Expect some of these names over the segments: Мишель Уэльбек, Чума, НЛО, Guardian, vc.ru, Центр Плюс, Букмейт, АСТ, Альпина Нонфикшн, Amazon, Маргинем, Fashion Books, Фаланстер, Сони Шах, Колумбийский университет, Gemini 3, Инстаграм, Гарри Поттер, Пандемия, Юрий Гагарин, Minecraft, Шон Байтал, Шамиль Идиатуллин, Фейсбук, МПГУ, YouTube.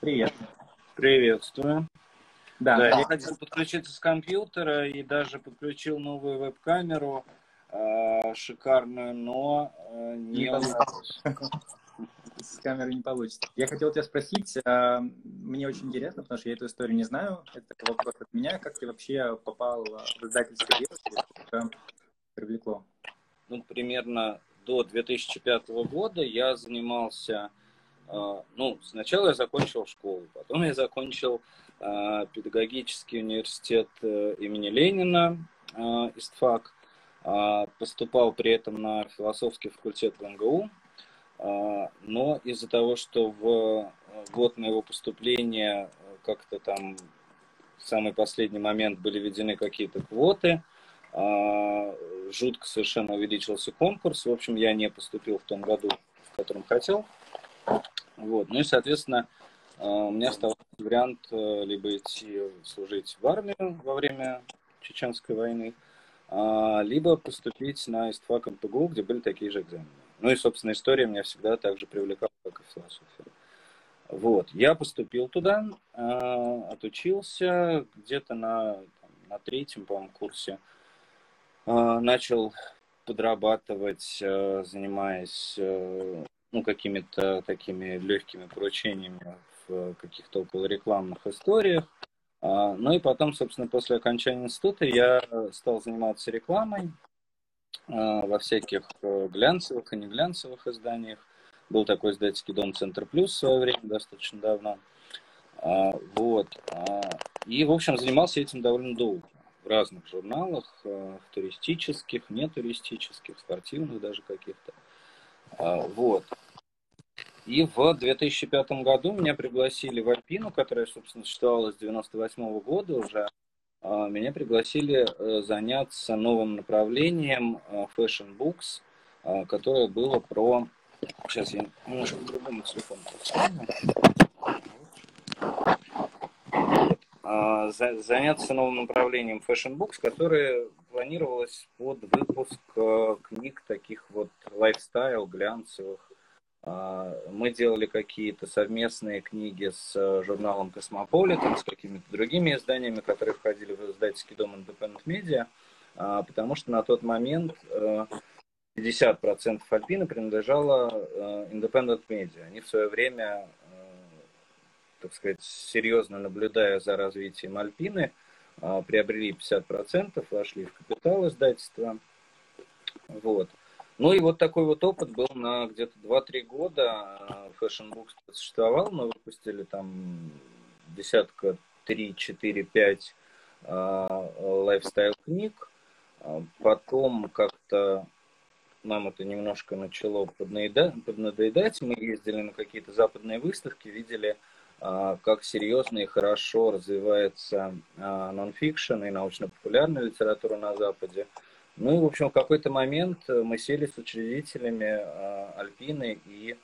Привет. Приветствую. Да, я хотел подключиться с компьютера и даже подключил новую веб-камеру, шикарную, но не удалось. С камерой не получится. Я хотел тебя спросить, мне очень интересно, потому что я эту историю не знаю, это вопрос от меня, как ты вообще попал в издательское дело, что привлекло? Ну, примерно до 2005 года я занимался, ну, сначала я закончил школу, потом я закончил педагогический университет имени Ленина, ИСТФАК, поступал при этом на философский факультет в МГУ. Но из-за того, что в год моего поступления как-то там в самый последний момент были введены какие-то квоты, жутко совершенно увеличился конкурс. В общем, я не поступил в том году, в котором хотел. Вот. Ну и, соответственно, у меня стал вариант либо идти служить в армию во время Чеченской войны, либо поступить на ИСТФАК МПГУ, где были такие же экзамены. Ну и, собственно, история меня всегда так же привлекала, как и философия. Вот. Я поступил туда, отучился где-то на третьем, по-моему, курсе. Начал подрабатывать, занимаясь ну, какими-то такими легкими поручениями в каких-то околорекламных историях. Ну и потом, собственно, после окончания института я стал заниматься рекламой во всяких глянцевых и неглянцевых изданиях. Был такой издательский дом «Центр Плюс» в свое время, достаточно давно. Вот. И, в общем, занимался этим довольно долго. В разных журналах, в туристических, нетуристических, спортивных даже каких-то. Вот. И в 2005 году меня пригласили в Альпину, которая, собственно, существовала с 1998 года уже. Меня пригласили заняться новым направлением Fashion Books, которое было про... Сейчас я немножко к другому телефону поставлю. Заняться новым направлением Fashion Books, которое планировалось под выпуск книг таких вот лайфстайл, глянцевых. Мы делали какие-то совместные книги с журналом Cosmopolitan, с какими-то другими изданиями, которые входили в издательский дом Independent Media, потому что на тот момент 50% Альпины принадлежало Independent Media. Они в свое время, так сказать, серьезно наблюдая за развитием Альпины, приобрели 50%, вошли в капитал издательства. Вот. Ну и вот такой вот опыт был на где-то 2-3 года. Fashion Books существовал, мы выпустили там десятка 3-4-5 лайфстайл книг. Потом как-то нам это немножко начало поднадоедать. Мы ездили на какие-то западные выставки, видели, как серьезно и хорошо развивается nonfiction и научно-популярная литература на Западе. Ну и, в общем, в какой-то момент мы сели с учредителями Альпины и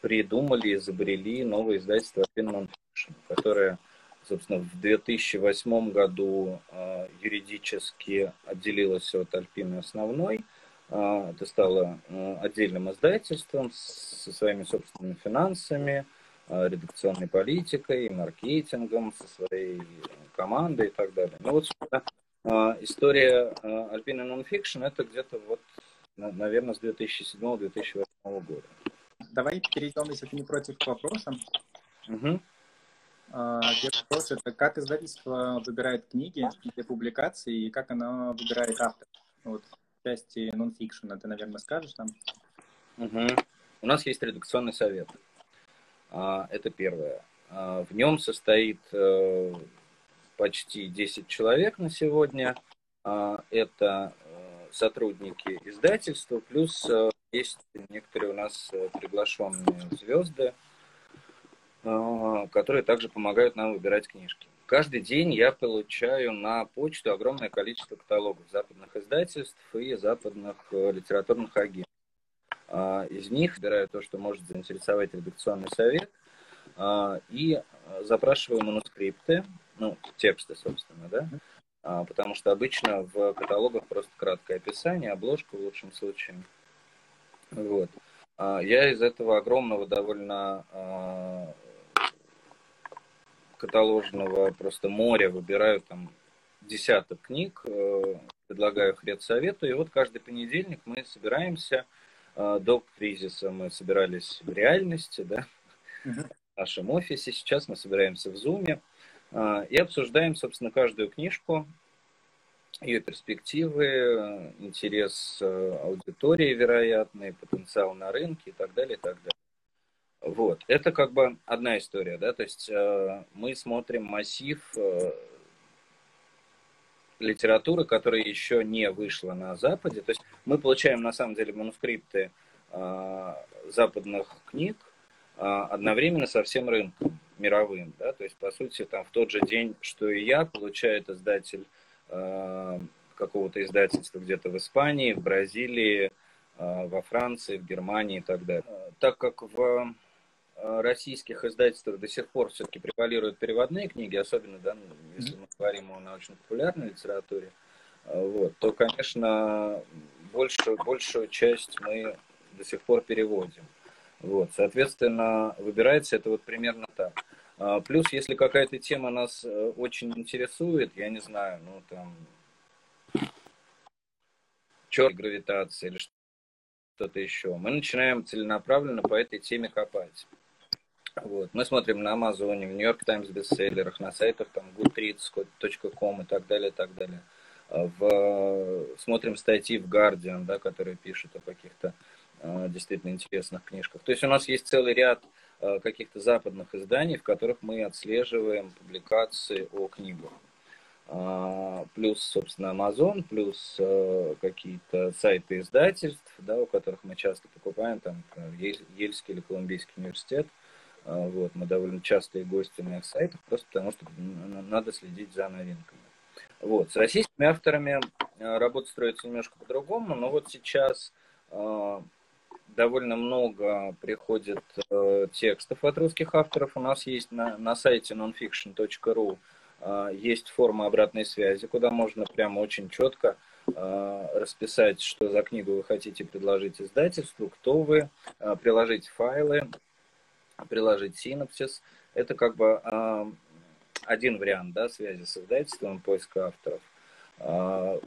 придумали, изобрели новое издательство «Альпина Нонфикшн», которое, собственно, в 2008 году юридически отделилось от «Альпины основной». Это стало отдельным издательством со своими собственными финансами, редакционной политикой, маркетингом, со своей командой и так далее. Ну вот, собственно, история Альпина Нонфикшн это где-то вот, наверное, с 2007-2008 года. Давай перейдем, если ты не против, к вопросам. Угу. Вопрос, это как издательство выбирает книги для публикации и как оно выбирает автора? Вот в части нонфикшена ты, наверное, скажешь нам. Угу. У нас есть редакционный совет. Это первое. В нем состоит... почти 10 человек на сегодня. Это сотрудники издательства, плюс есть некоторые у нас приглашенные звезды, которые также помогают нам выбирать книжки. Каждый день я получаю на почту огромное количество каталогов западных издательств и западных литературных агентств. Из них выбираю то, что может заинтересовать редакционный совет, и запрашиваю манускрипты, ну, тексты, собственно, да, потому что обычно в каталогах просто краткое описание, обложка в лучшем случае, вот. Я из этого огромного довольно каталожного просто моря выбираю там десяток книг, предлагаю их редсовету, и вот каждый понедельник мы собираемся, до кризиса мы собирались в реальности, да, в нашем офисе, сейчас мы собираемся в Zoom и обсуждаем, собственно, каждую книжку, ее перспективы, интерес аудитории вероятный, потенциал на рынке и так далее, и так далее. Вот, это как бы одна история, да, то есть мы смотрим массив литературы, которая еще не вышла на Западе, то есть мы получаем на самом деле манускрипты западных книг одновременно со всем рынком мировым, да, то есть по сути там в тот же день, что и я, получает издатель какого-то издательства где-то в Испании, в Бразилии, во Франции, в Германии и так далее. Так как в российских издательствах до сих пор все-таки превалируют переводные книги, особенно, да, если мы говорим о научно-популярной литературе, вот, то, конечно, большую часть мы до сих пор переводим. Вот, соответственно, выбирается это вот примерно так. Плюс, если какая-то тема нас очень интересует, я не знаю, ну, там, черная гравитация или что-то еще, мы начинаем целенаправленно по этой теме копать. Вот. Мы смотрим на Амазоне, в Нью-Йорк Таймс бестселлерах, на сайтах там goodreads.com и так далее, и так далее. Смотрим статьи в Guardian, да, которые пишут о каких-то действительно интересных книжках. То есть у нас есть целый ряд каких-то западных изданий, в которых мы отслеживаем публикации о книгах. Плюс, собственно, Amazon, плюс какие-то сайты издательств, да, у которых мы часто покупаем, там, Йельский или Колумбийский университет. Вот, мы довольно частые гости на их сайтах, просто потому что надо следить за новинками. Вот. С российскими авторами работа строится немножко по-другому, но вот сейчас довольно много приходит текстов от русских авторов. У нас есть на сайте nonfiction.ru есть форма обратной связи, куда можно прямо очень четко расписать, что за книгу вы хотите предложить издательству, кто вы, приложить файлы, приложить синопсис. Это как бы один вариант, да, связи с издательством, поиска авторов.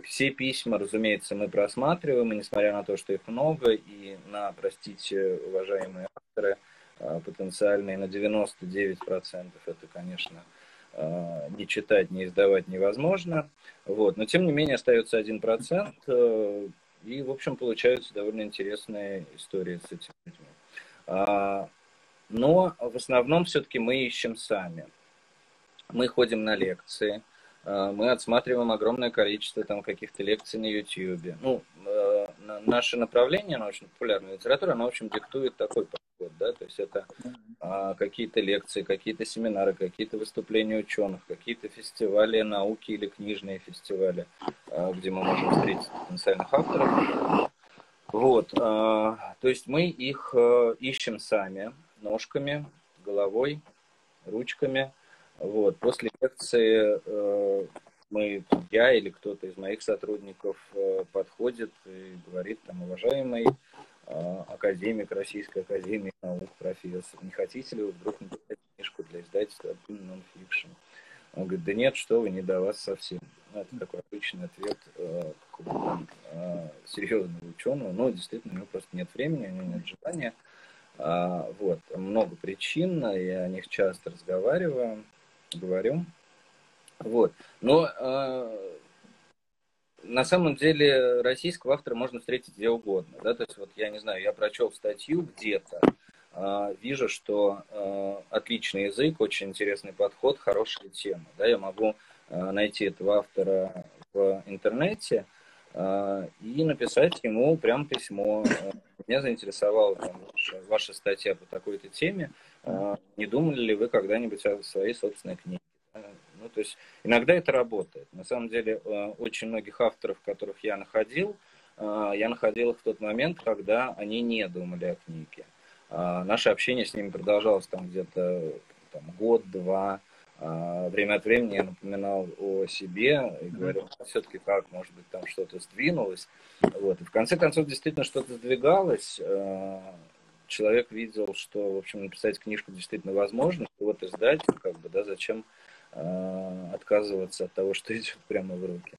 Все письма, разумеется, мы просматриваем, и несмотря на то, что их много, и на, простите, уважаемые авторы, потенциальные на 99% это, конечно, не читать, не издавать невозможно. Вот. Но, тем не менее, остается 1%, и, в общем, получаются довольно интересные истории с этими людьми. Но в основном все-таки мы ищем сами. Мы ходим на лекции. Мы отсматриваем огромное количество там каких-то лекций на YouTube. Ну, наше направление, научно-популярная литература, она, в общем, диктует такой подход, да, то есть это какие-то лекции, какие-то семинары, какие-то выступления ученых, какие-то фестивали науки или книжные фестивали, где мы можем встретить потенциальных авторов. Вот, то есть мы их ищем сами, ножками, головой, ручками. Вот. После лекции я или кто-то из моих сотрудников подходит и говорит, там, уважаемый академик Российской академии наук, профессор, не хотите ли вы вдруг написать книжку для издательства «Альпина Нонфикшн»? Он говорит, да нет, что вы, не до вас совсем. Ну, это такой обычный ответ серьезного ученого, но действительно у него просто нет времени, у него нет желания. Вот, много причин, я о них часто разговариваю, говорю. Вот. Но на самом деле российского автора можно встретить где угодно. Да? То есть, вот я не знаю, я прочел статью где-то, вижу, что отличный язык, очень интересный подход, хорошая тема. Да? Я могу найти этого автора в интернете и написать ему прям письмо. Меня заинтересовала ваша статья по такой-то теме. Не думали ли вы когда-нибудь о своей собственной книге? Ну, то есть иногда это работает. На самом деле, очень многих авторов, которых я находил их в тот момент, когда они не думали о книге. Наше общение с ними продолжалось там где-то год-два. Время от времени я напоминал о себе и говорил, все-таки как, может быть, там что-то сдвинулось. Вот. И в конце концов, действительно, что-то сдвигалось. человек видел, что, в общем, написать книжку действительно возможно, вот издать, как бы, да, зачем отказываться от того, что идет прямо в руки.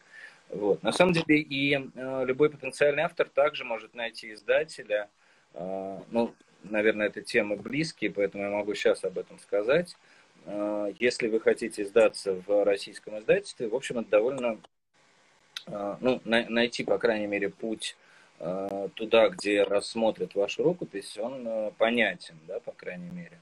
Вот. На самом деле и любой потенциальный автор также может найти издателя, ну, наверное, это темы близкие, поэтому я могу сейчас об этом сказать. Если вы хотите издаться в российском издательстве, в общем, это довольно, ну, найти, по крайней мере, путь туда, где рассмотрят вашу рукопись, он понятен, да, по крайней мере.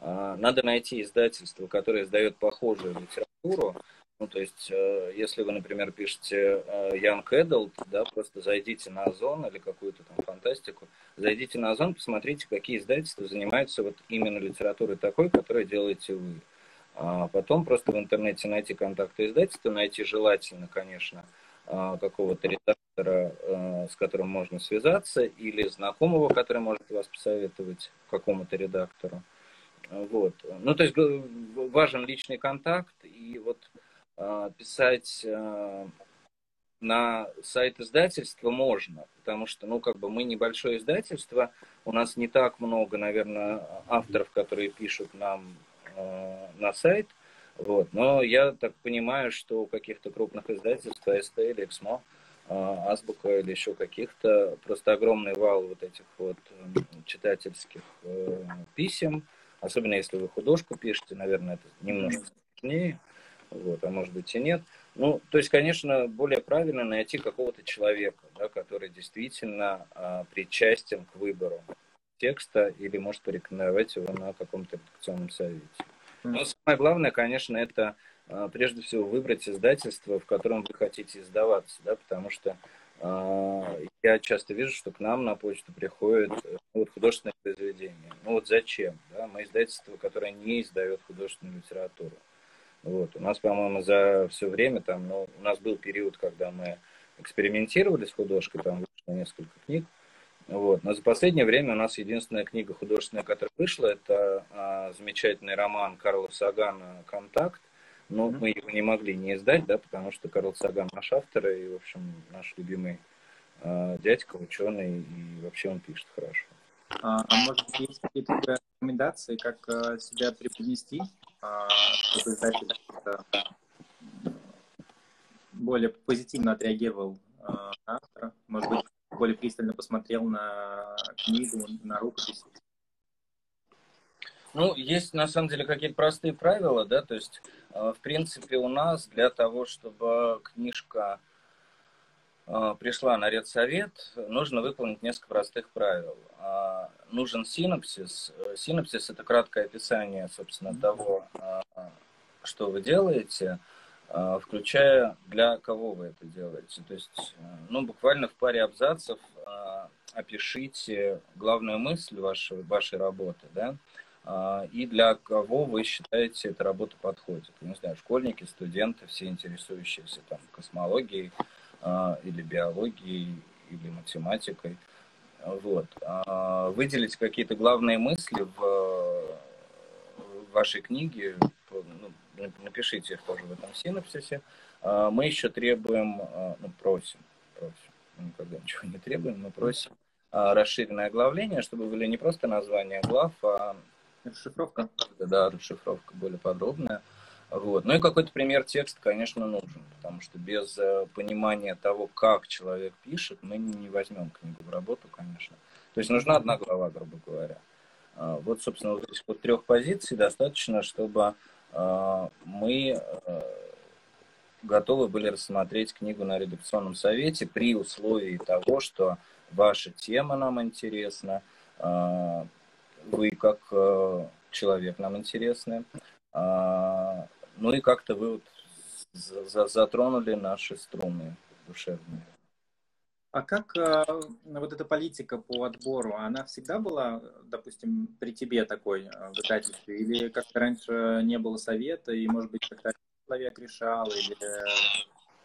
Надо найти издательство, которое издает похожую литературу. Ну, то есть, если вы, например, пишете Young Adult, да, просто зайдите на Озон или какую-то там фантастику, зайдите на Озон, посмотрите, какие издательства занимаются вот именно литературой такой, которую делаете вы. А потом просто в интернете найти контакты издательства, найти желательно, конечно, какого-то редактора, с которым можно связаться, или знакомого, который может вас посоветовать какому-то редактору. Вот. Ну, то есть, важен личный контакт, и вот писать на сайт издательства можно, потому что, ну, как бы мы небольшое издательство, у нас не так много, наверное, авторов, которые пишут нам на сайт, вот, но я так понимаю, что у каких-то крупных издательств, АСТ или Эксмо, Азбука или еще каких-то, просто огромный вал вот этих вот читательских писем, особенно если вы художку пишете, наверное, это немножко сложнее. Вот, а может быть и нет. Ну, то есть, конечно, более правильно найти какого-то человека, да, который действительно причастен к выбору текста или может порекомендовать его на каком-то редакционном совете. Но самое главное, конечно, это прежде всего выбрать издательство, в котором вы хотите издаваться, да, потому что я часто вижу, что к нам на почту приходят художественные произведения. Ну вот зачем? Да? Мы издательство, которое не издает художественную литературу. Вот. У нас, по-моему, за все время, там, ну, у нас был период, когда мы экспериментировали с художкой, там вышло несколько книг, вот. Но за последнее время у нас единственная книга художественная, которая вышла, это замечательный роман Карла Сагана «Контакт», но мы его не могли не издать, да, потому что Карл Саган наш автор и, в общем, наш любимый дядька, ученый, и вообще он пишет хорошо. А может, есть какие-то рекомендации, как себя преподнести, чтобы издатель более позитивно отреагировал на автора, может быть, более пристально посмотрел на книгу, на рукопись? Ну, есть, на самом деле, какие-то простые правила, да, то есть, в принципе, у нас для того, чтобы книжка пришла на редсовет, нужно выполнить несколько простых правил. Нужен синопсис. Синопсис – это краткое описание, собственно, того, что вы делаете, включая для кого вы это делаете. То есть, ну, буквально в паре абзацев опишите главную мысль вашей работы, да, и для кого вы считаете, эта работа подходит. Не знаю, школьники, студенты, все интересующиеся там космологией, или биологией, или математикой. Вот. Выделить какие-то главные мысли в вашей книге, ну, напишите их тоже в этом синопсисе. Мы еще требуем, ну, просим, мы никогда ничего не требуем, мы просим расширенное оглавление, чтобы были не просто названия глав, а расшифровка. Да, расшифровка более подробная. Вот. Ну и какой-то пример текста, конечно, нужен, потому что без понимания того, как человек пишет, мы не возьмем книгу в работу, конечно. То есть нужна одна глава, грубо говоря. Вот, собственно, вот этих вот трех позиций достаточно, чтобы мы готовы были рассмотреть книгу на редакционном совете при условии того, что ваша тема нам интересна, вы как человек нам интересны. Ну и как-то вы вот затронули наши струны душевные. А как вот эта политика по отбору, она всегда была, допустим, при тебе такой в издательстве? Или как-то раньше не было совета, и, может быть, как-то человек решал, или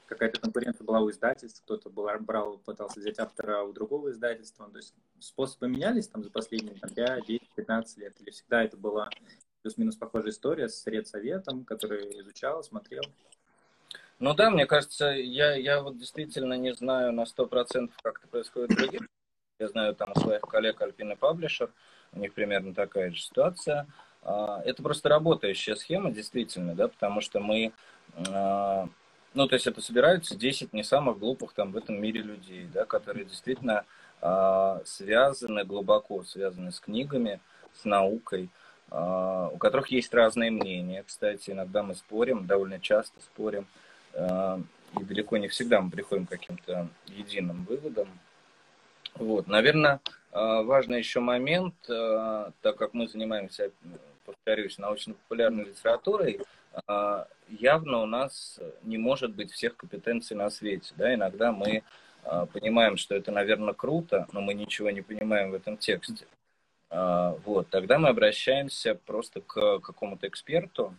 какая-то конкуренция была у издательств, кто-то брал, пытался взять автора у другого издательства? То есть способы менялись там за последние 5, 10, 15 лет? Или всегда это было... плюс-минус похожая история с редсоветом, который изучал, смотрел. Ну да, мне кажется, я вот действительно не знаю на 100%, как это происходит в других. Я знаю там у своих коллег Альпина Паблишер, у них примерно такая же ситуация. Это просто работающая схема, действительно, да, потому что мы, ну, то есть это собираются 10 не самых глупых там в этом мире людей, да, которые действительно связаны, глубоко связаны с книгами, с наукой, у которых есть разные мнения. Кстати, иногда мы спорим, довольно часто спорим, и далеко не всегда мы приходим к каким-то единым выводам. Вот, наверное, важный еще момент, так как мы занимаемся, повторюсь, научно-популярной литературой, явно у нас не может быть всех компетенций на свете. Да? Иногда мы понимаем, что это, наверное, круто, но мы ничего не понимаем в этом тексте. Вот, тогда мы обращаемся просто к какому-то эксперту.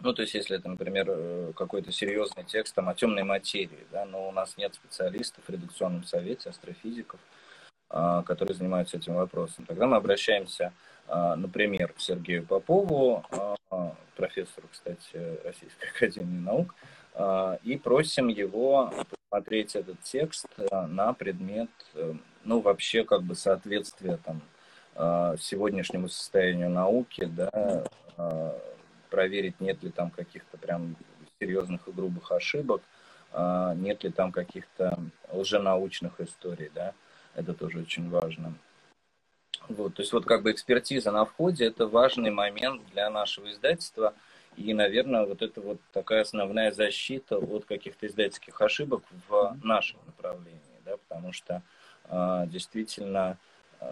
Ну, то есть, если это, например, какой-то серьезный текст там, о темной материи, да, но у нас нет специалистов в редакционном совете, астрофизиков, которые занимаются этим вопросом. Тогда мы обращаемся, например, к Сергею Попову, профессору, кстати, Российской академии наук, и просим его посмотреть этот текст на предмет, ну, вообще, как бы, соответствия там, сегодняшнему состоянию науки, да, проверить, нет ли там каких-то прям серьезных и грубых ошибок, нет ли там каких-то лженаучных историй, да, это тоже очень важно. Вот, то есть вот как бы экспертиза на входе – это важный момент для нашего издательства, и, наверное, вот это вот такая основная защита от каких-то издательских ошибок в нашем направлении, да, потому что действительно,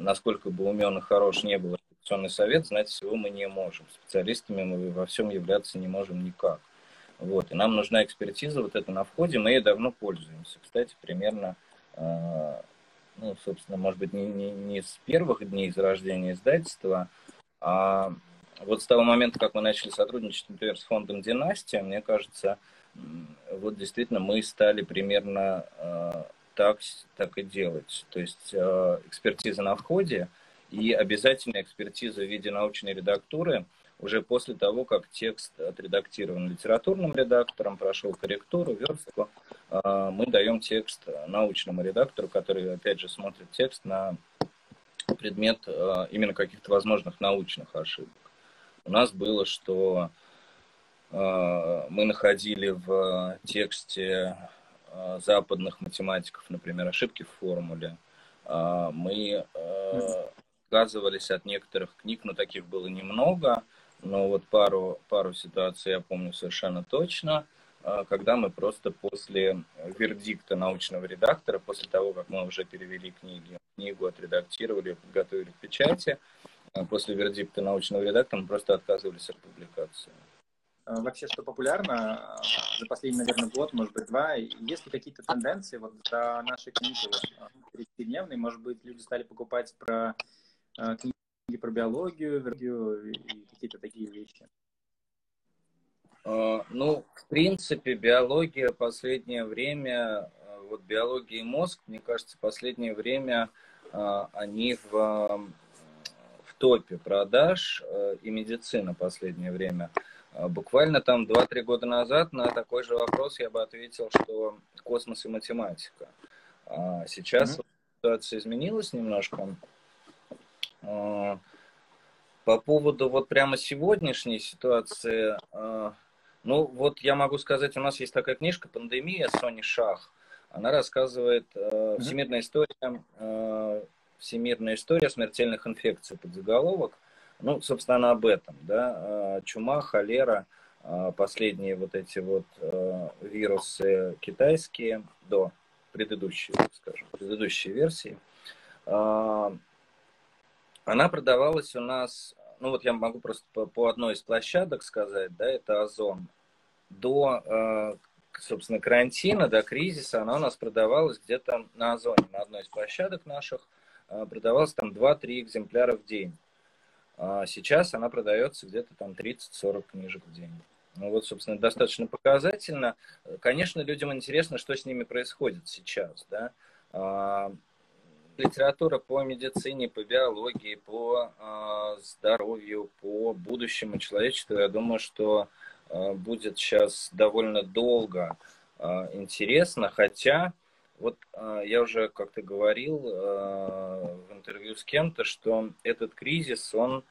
насколько бы умен и хорош не было редакционный совет, знать всего мы не можем. Специалистами мы во всем являться не можем никак. Вот. И нам нужна экспертиза вот это на входе. Мы ей давно пользуемся. Кстати, примерно, ну, собственно, может быть, не с первых дней зарождения издательства, а вот с того момента, как мы начали сотрудничать, например, с фондом «Династия», мне кажется, вот действительно мы стали примерно так и делать. То есть экспертиза на входе и обязательная экспертиза в виде научной редактуры уже после того, как текст отредактирован литературным редактором, прошел корректуру, верстку, мы даем текст научному редактору, который, опять же, смотрит текст на предмет именно каких-то возможных научных ошибок. У нас было, что мы находили в тексте западных математиков, например, ошибки в формуле. Мы отказывались от некоторых книг, но таких было немного, но вот пару ситуаций я помню совершенно точно, когда мы просто после вердикта научного редактора, после того, как мы уже перевели книгу отредактировали, подготовили к печати, после вердикта научного редактора мы просто отказывались от публикации. Вообще, что популярно за последний, наверное, год, может быть, два, есть ли какие-то тенденции вот за наши книги ежедневные, может быть, люди стали покупать про книги про биологию и какие-то такие вещи? Ну, в принципе, биология последнее время, вот биология и мозг, мне кажется, последнее время они в топе продаж, и медицина последнее время. Буквально там 2-3 года назад на такой же вопрос я бы ответил, что космос и математика. Сейчас ситуация изменилась немножко. По поводу вот прямо сегодняшней ситуации, ну вот я могу сказать, у нас есть такая книжка «Пандемия» Сони Шах. Она рассказывает всемирная история смертельных инфекций под заголовок. Ну, собственно, она об этом, да, чума, холера, последние вот эти вот вирусы китайские, до предыдущей, скажем, предыдущей версии, она продавалась у нас, ну, вот я могу просто по одной из площадок сказать, да, это Озон, до, собственно, карантина, до кризиса она у нас продавалась где-то на Озоне, на одной из площадок наших, продавалась там 2-3 экземпляра в день. Сейчас она продается где-то там 30-40 книжек в день. Ну вот, собственно, достаточно показательно. Конечно, людям интересно, что с ними происходит сейчас, да. Литература по медицине, по биологии, по здоровью, по будущему человечеству, я думаю, что будет сейчас довольно долго интересно, хотя Вот я уже как-то говорил в интервью с кем-то, что этот кризис, он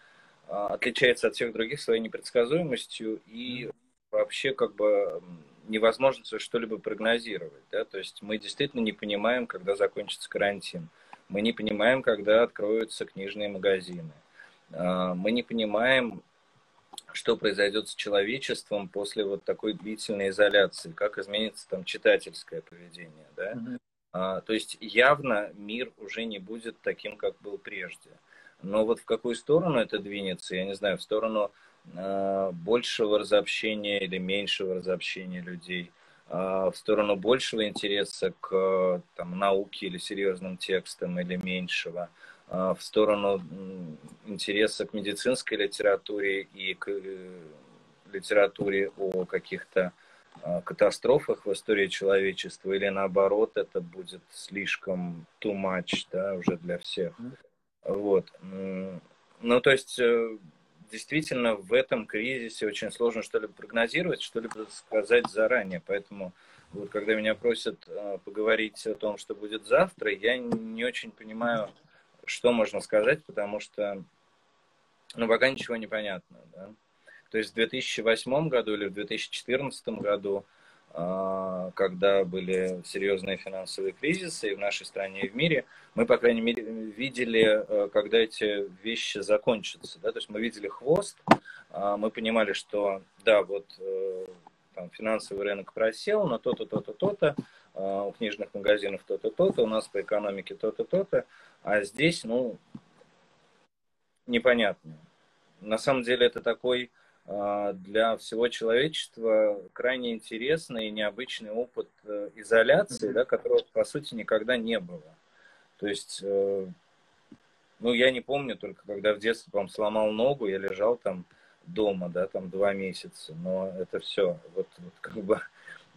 отличается от всех других своей непредсказуемостью и вообще как бы невозможностью что-либо прогнозировать. Да? То есть мы действительно не понимаем, когда закончится карантин. Мы не понимаем, когда откроются книжные магазины. Мы не понимаем, что произойдет с человечеством после вот такой длительной изоляции, как изменится там читательское поведение. Да? Mm-hmm. То есть явно мир уже не будет таким, как был прежде. Но вот в какую сторону это двинется, я не знаю, в сторону большего разобщения или меньшего разобщения людей, в сторону большего интереса к там, науке или серьезным текстам, или меньшего, в сторону интереса к медицинской литературе и к литературе о каких-то катастрофах в истории человечества, или наоборот, это будет слишком too much, да, уже для всех. Вот. Ну, то есть, действительно, в этом кризисе очень сложно что-либо прогнозировать, что-либо сказать заранее. Поэтому, вот, когда меня просят поговорить о том, что будет завтра, я не очень понимаю, что можно сказать, потому что, ну, пока ничего не понятно. Да? То есть в 2008 году или в 2014 году, когда были серьезные финансовые кризисы и в нашей стране, и в мире, мы, по крайней мере, видели, когда эти вещи закончатся. Да? То есть мы видели хвост, мы понимали, что, да, вот там, финансовый рынок просел, но то-то, то-то, то-то, у книжных магазинов то-то, то-то, у нас по экономике то-то, то-то, а здесь, ну, непонятно. На самом деле это такой для всего человечества крайне интересный и необычный опыт изоляции, да, которого, по сути, никогда не было. То есть, ну, я не помню только, когда в детстве, по-моему, сломал ногу, я лежал там дома, да, там 2 месяца, но это все. Вот как бы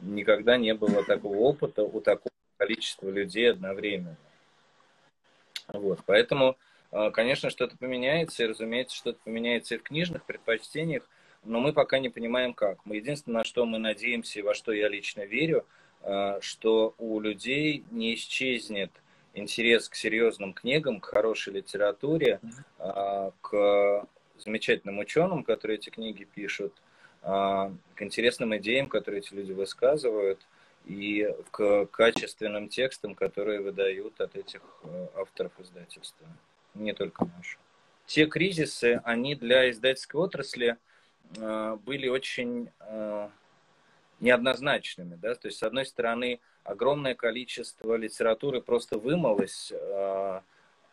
никогда не было такого опыта у такого количества людей одновременно. Вот, поэтому, конечно, что-то поменяется, и, разумеется, что-то поменяется и в книжных предпочтениях, но мы пока не понимаем, как. Мы единственное, на что мы надеемся и во что я лично верю, что у людей не исчезнет интерес к серьезным книгам, к хорошей литературе, к замечательным ученым, которые эти книги пишут, к интересным идеям, которые эти люди высказывают, и к качественным текстам, которые выдают от этих авторов издательства, не только наши. Те кризисы, они для издательской отрасли были очень неоднозначными. Да? То есть, с одной стороны, огромное количество литературы просто вымылось,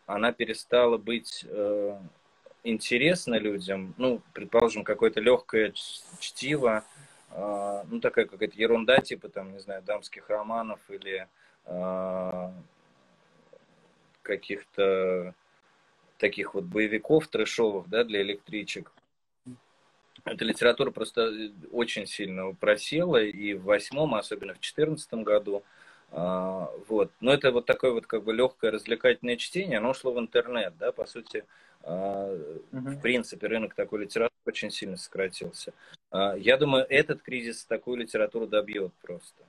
она перестала быть интересна людям. Ну, предположим, какое-то легкое чтиво, ну, такая какая-то ерунда, типа, там, не знаю, дамских романов или каких-то таких вот боевиков трэшовых, да, для электричек. Эта литература просто очень сильно просела и в 2008, особенно в 2014 году. Вот. Но это вот такое вот как бы легкое развлекательное чтение, оно ушло в интернет, да, по сути, в принципе, рынок такой литературы очень сильно сократился. Я думаю, этот кризис такую литературу добьет просто.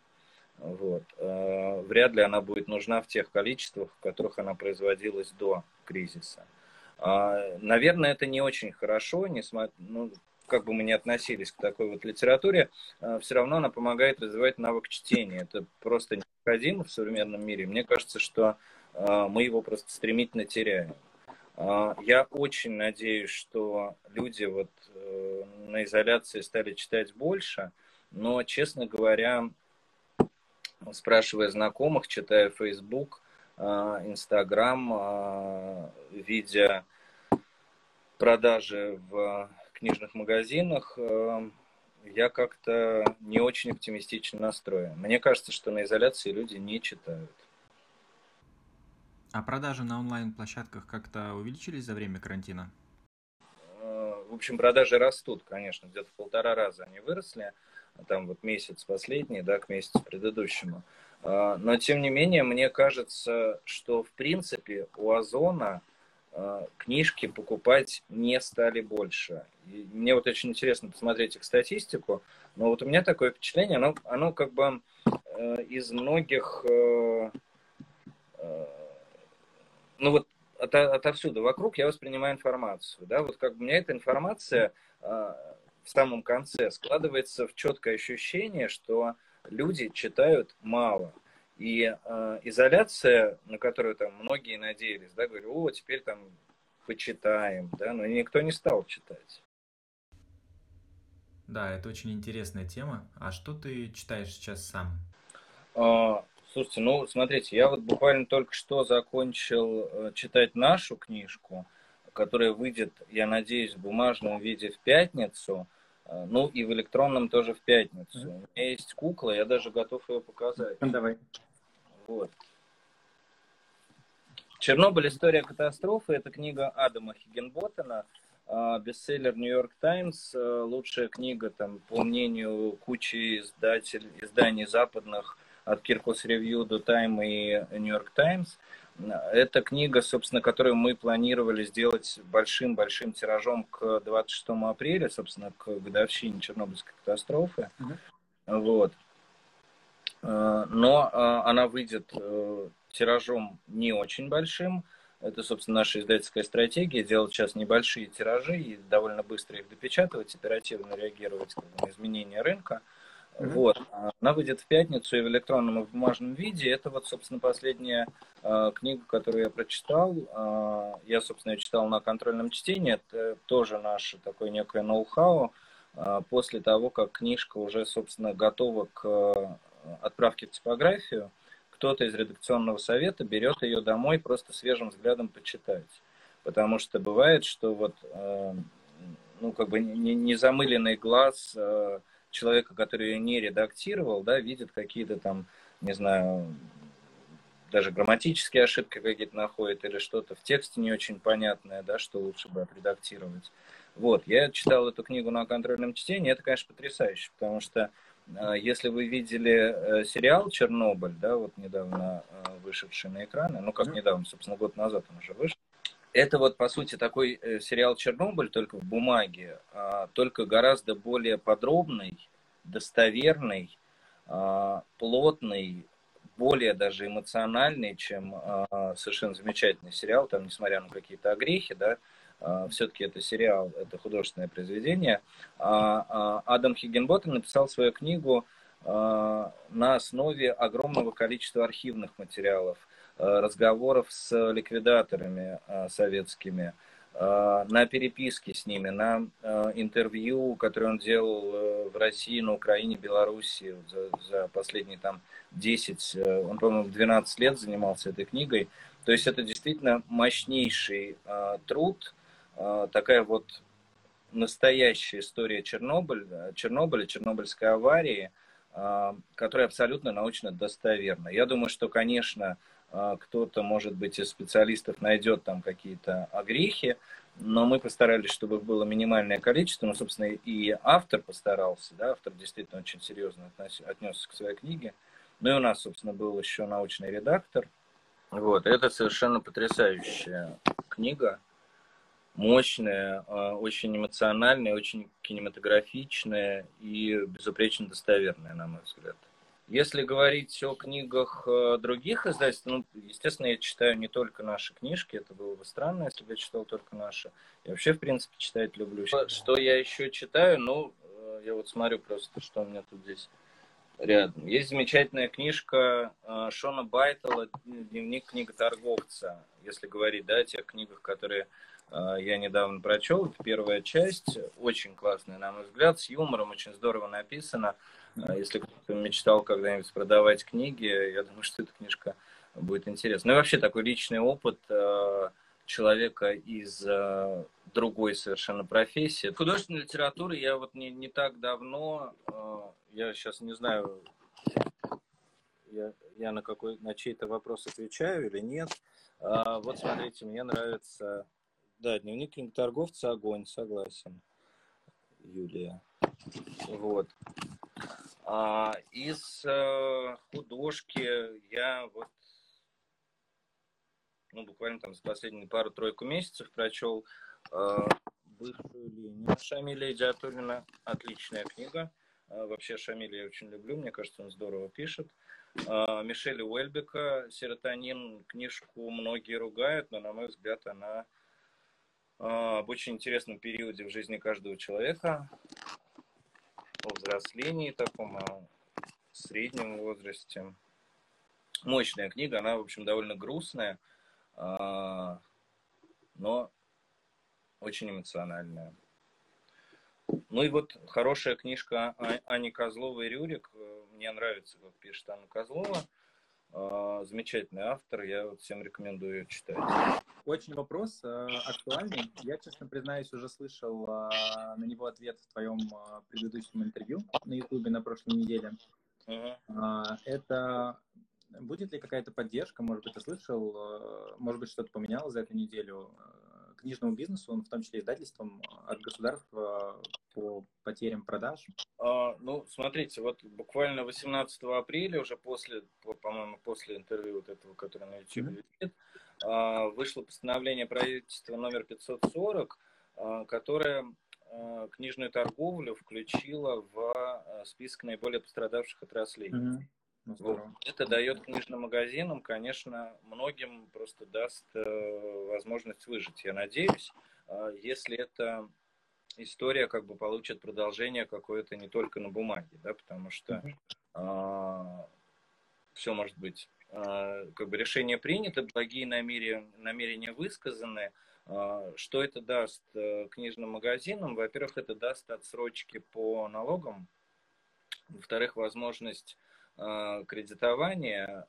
Вот. Вряд ли она будет нужна в тех количествах, в которых она производилась до кризиса. Наверное, это не очень хорошо, ну, как бы мы ни относились к такой вот литературе, все равно она помогает развивать навык чтения. Это просто необходимо в современном мире. Мне кажется, что мы его просто стремительно теряем. Я очень надеюсь, что люди вот на изоляции стали читать больше, но, честно говоря, спрашивая знакомых, читая Facebook, Instagram, видя продажи в книжных магазинах, я как-то не очень оптимистично настроен. Мне кажется, что на изоляции люди не читают. А продажи на онлайн-площадках как-то увеличились за время карантина? В общем, продажи растут, конечно, где-то в 1,5 раза они выросли, там вот месяц последний, да, к месяцу предыдущему. Но, тем не менее, мне кажется, что, в принципе, у Озона книжки покупать не стали больше. И мне вот очень интересно посмотреть их статистику, но вот у меня такое впечатление, оно как бы из многих, ну вот отовсюду вокруг я воспринимаю информацию, да, вот как бы у меня эта информация в самом конце складывается в четкое ощущение, что люди читают мало. И изоляция, на которую там многие надеялись, да, говорю, о, теперь там почитаем, да, но никто не стал читать. Да, это очень интересная тема. А что ты читаешь сейчас сам? Слушайте, ну, смотрите, я вот буквально только что закончил читать нашу книжку, которая выйдет, я надеюсь, в бумажном виде в пятницу, ну и в электронном тоже в пятницу. Mm-hmm. У меня есть кукла, я даже готов ее показать. Давай. Вот. «Чернобыль. История катастрофы» — это книга Адама Хиггинботэма, бестселлер «Нью-Йорк Таймс», лучшая книга, там, по мнению кучи изданий западных, от «Киркус Ревью» до «Тайма» и «Нью-Йорк Таймс». Это книга, собственно, которую мы планировали сделать большим-большим тиражом к 26 апреля, собственно, к годовщине Чернобыльской катастрофы. Mm-hmm. Вот. Но она выйдет тиражом не очень большим. Это, собственно, наша издательская стратегия. Делать сейчас небольшие тиражи и довольно быстро их допечатывать, оперативно реагировать на изменения рынка. Mm-hmm. Вот. Она выйдет в пятницу и в электронном, и в бумажном виде. Это вот, собственно, последняя книга, которую я прочитал. Я, собственно, ее читал на контрольном чтении. Это тоже наше такое некое ноу-хау. После того, как книжка уже, собственно, готова к отправке в типографию, кто-то из редакционного совета берет ее домой просто свежим взглядом почитать. Потому что бывает, что вот, ну, как бы незамыленный глаз человека, который ее не редактировал, да, видит какие-то там, не знаю, даже грамматические ошибки какие-то находит или что-то в тексте не очень понятное, да, что лучше бы отредактировать. Вот, я читал эту книгу на контрольном чтении, это, конечно, потрясающе, потому что если вы видели сериал «Чернобыль», да, вот недавно вышедший на экраны, ну как недавно, собственно, год назад он уже вышел, это вот, по сути, такой сериал «Чернобыль», только в бумаге, только гораздо более подробный, достоверный, плотный, более даже эмоциональный, чем совершенно замечательный сериал, там, несмотря на какие-то огрехи, да, все-таки это сериал, это художественное произведение. Адам Хиггинботэм написал свою книгу на основе огромного количества архивных материалов, разговоров с ликвидаторами советскими, на переписке с ними, на интервью, которое он делал в России, на Украине, Белоруссии за последние там 10, он, по-моему, 12 лет занимался этой книгой. То есть это действительно мощнейший труд, такая вот настоящая история Чернобыля, Чернобыльской аварии, которая абсолютно научно достоверна. Я думаю, что, конечно, кто-то, может быть, из специалистов найдет там какие-то огрехи, но мы постарались, чтобы их было минимальное количество. Ну, собственно, и автор постарался, да, автор действительно очень серьезно отнесся к своей книге. Ну и у нас, собственно, был еще научный редактор. Вот, это совершенно потрясающая книга, мощная, очень эмоциональная, очень кинематографичная и безупречно достоверная, на мой взгляд. Если говорить о книгах других издательств, ну, естественно, я читаю не только наши книжки, это было бы странно, если бы я читал только наши. Я вообще, в принципе, читать люблю. Что я еще читаю, ну, я вот смотрю просто, что у меня тут здесь рядом. Есть замечательная книжка Шона Байтала «Дневник книготорговца», если говорить, да, о тех книгах, которые я недавно прочел. Это первая часть, очень классная, на мой взгляд, с юмором, очень здорово написано. Если кто-то мечтал когда-нибудь продавать книги, я думаю, что эта книжка будет интересна. Ну и вообще такой личный опыт человека из другой совершенно профессии. Художественной литературы я вот не так давно, я сейчас не знаю, я на чей-то вопрос отвечаю или нет. Вот смотрите, мне нравится, да, «Дневник книготорговца», огонь, согласен, Юлия. Вот. Из художки я вот, ну, буквально там за последние пару-тройку месяцев прочел «Бывшую линию» Шамиля Идиатуллина. Отличная книга. Вообще Шамиля я очень люблю, мне кажется, он здорово пишет. Мишеля Уэльбека «Серотонин», книжку многие ругают, но, на мой взгляд, она об очень интересном периоде в жизни каждого человека, о взрослении таком, о среднем возрасте. Мощная книга, она, в общем, довольно грустная, но очень эмоциональная. Ну и вот хорошая книжка Ани Козловой «Рюрик». Мне нравится, как пишет Анна Козлова. Замечательный автор, я вот всем рекомендую ее читать. Очень вопрос актуальный. Я, честно признаюсь, уже слышал на него ответ в твоем предыдущем интервью на Ютубе на прошлой неделе. Это... Будет ли какая-то поддержка, может быть, ты слышал, может быть, что-то поменялось за эту неделю книжному бизнесу, он в том числе издательством от государства по потерям продаж? Ну, смотрите, вот буквально 18 апреля, уже после, по-моему, после интервью вот этого, которое на YouTube висит, вышло постановление правительства номер 540, которое книжную торговлю включило в список наиболее пострадавших отраслей. Это дает книжным магазинам, конечно, многим просто даст возможность выжить. Я надеюсь, если эта история как бы получит продолжение какое-то не только на бумаге, да, потому что все может быть, как бы решение принято, благие намерения высказаны. Что это даст книжным магазинам? Во-первых, это даст отсрочки по налогам. Во-вторых, возможность кредитование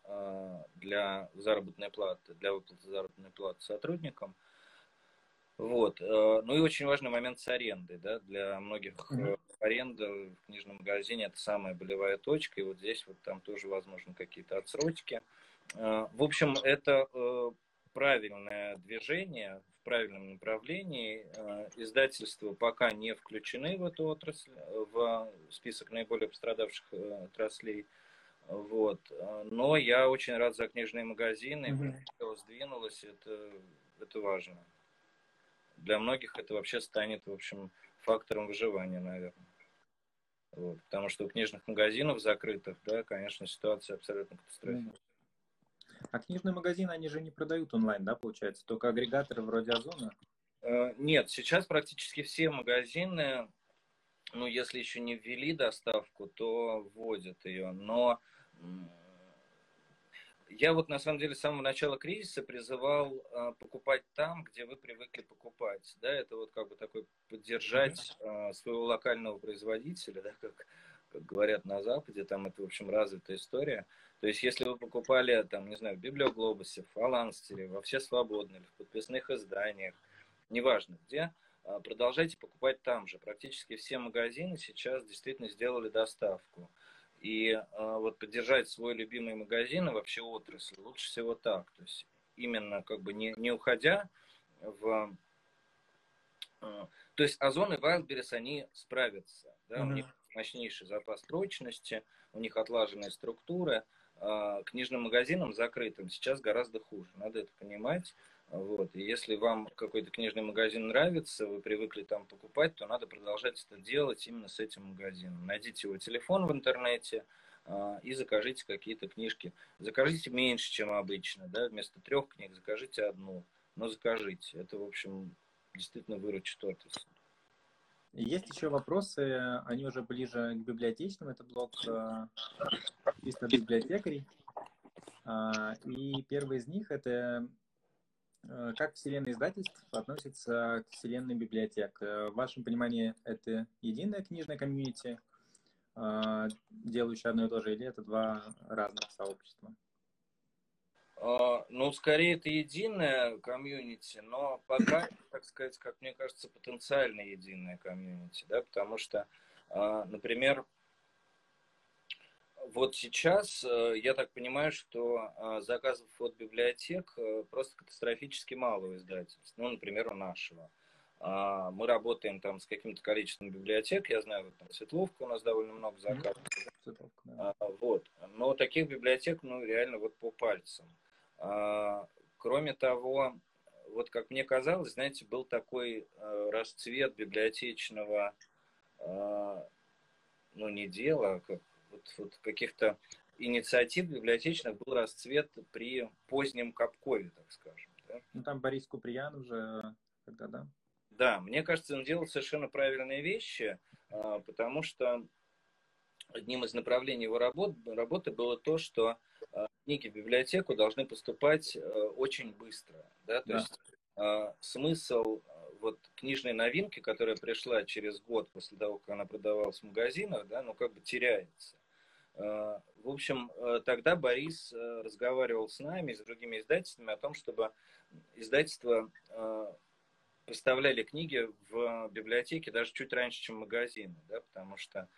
для заработной платы, для выплаты заработной платы сотрудникам. Вот. Ну и очень важный момент с арендой. Да? Для многих аренда в книжном магазине — это самая болевая точка, и вот здесь вот там тоже возможны какие-то отсрочки. В общем, это правильное движение в правильном направлении. Издательства пока не включены в эту отрасль, в список наиболее пострадавших отраслей. Вот. Но я очень рад за книжные магазины, все сдвинулось, это важно. Для многих это вообще станет, в общем, фактором выживания, наверное. Вот. Потому что у книжных магазинов закрытых, да, конечно, ситуация абсолютно катастрофическая. А книжные магазины, они же не продают онлайн, да, получается? Только агрегаторы вроде Озона? Нет, сейчас практически все магазины... Ну, если еще не ввели доставку, то вводят ее. Но я вот, на самом деле, с самого начала кризиса призывал покупать там, где вы привыкли покупать. Да, это вот как бы такой поддержать своего локального производителя, да, как говорят на Западе, там это, в общем, развитая история. То есть, если вы покупали, там, не знаю, в Библиоглобусе, в Фаланстере, во Все Свободные, в подписных изданиях, неважно где, продолжайте покупать там же. Практически все магазины сейчас действительно сделали доставку. И вот поддержать свой любимый магазин и вообще отрасль лучше всего так. То есть именно как бы не уходя в... То есть Озон и Wildberries, они справятся. Да? У них мощнейший запас прочности, у них отлаженная структура. Книжным магазинам закрытым сейчас гораздо хуже. Надо это понимать. Вот. И если вам какой-то книжный магазин нравится, вы привыкли там покупать, то надо продолжать это делать именно с этим магазином. Найдите его телефон в интернете и закажите какие-то книжки. Закажите меньше, чем обычно. Да? Вместо 3 книг закажите 1. Но закажите. Это, в общем, действительно выручит отрасль. Есть еще вопросы, они уже ближе к библиотечным, это блок чисто библиотекарей. И первый из них — это как вселенная издательств относится к вселенной библиотек. В вашем понимании это единая книжная комьюнити, делающая одно и то же, или это два разных сообщества? Ну, скорее, это единое комьюнити, но пока, так сказать, как мне кажется, потенциально единое комьюнити, да, потому что, например, вот сейчас я так понимаю, что заказов от библиотек просто катастрофически мало у издательств, ну, например, у нашего. Мы работаем там с каким-то количеством библиотек, я знаю, вот там Светловка у нас довольно много заказов, вот, но таких библиотек, ну, реально вот по пальцам. Кроме того, вот как мне казалось, знаете, был такой расцвет библиотечного ну, не дело, как, вот каких-то инициатив библиотечных был расцвет при позднем Капкове, так скажем. Да? Ну, там Борис Куприян уже когда, да? Да, мне кажется, он делал совершенно правильные вещи, потому что одним из направлений его работы было то, что книги в библиотеку должны поступать очень быстро. Да? То есть смысл вот книжной новинки, которая пришла через год после того, как она продавалась в магазинах, да, ну как бы теряется. В общем, тогда Борис разговаривал с нами, с другими издательствами о том, чтобы издательства поставляли книги в библиотеке даже чуть раньше, чем магазины, да, потому что,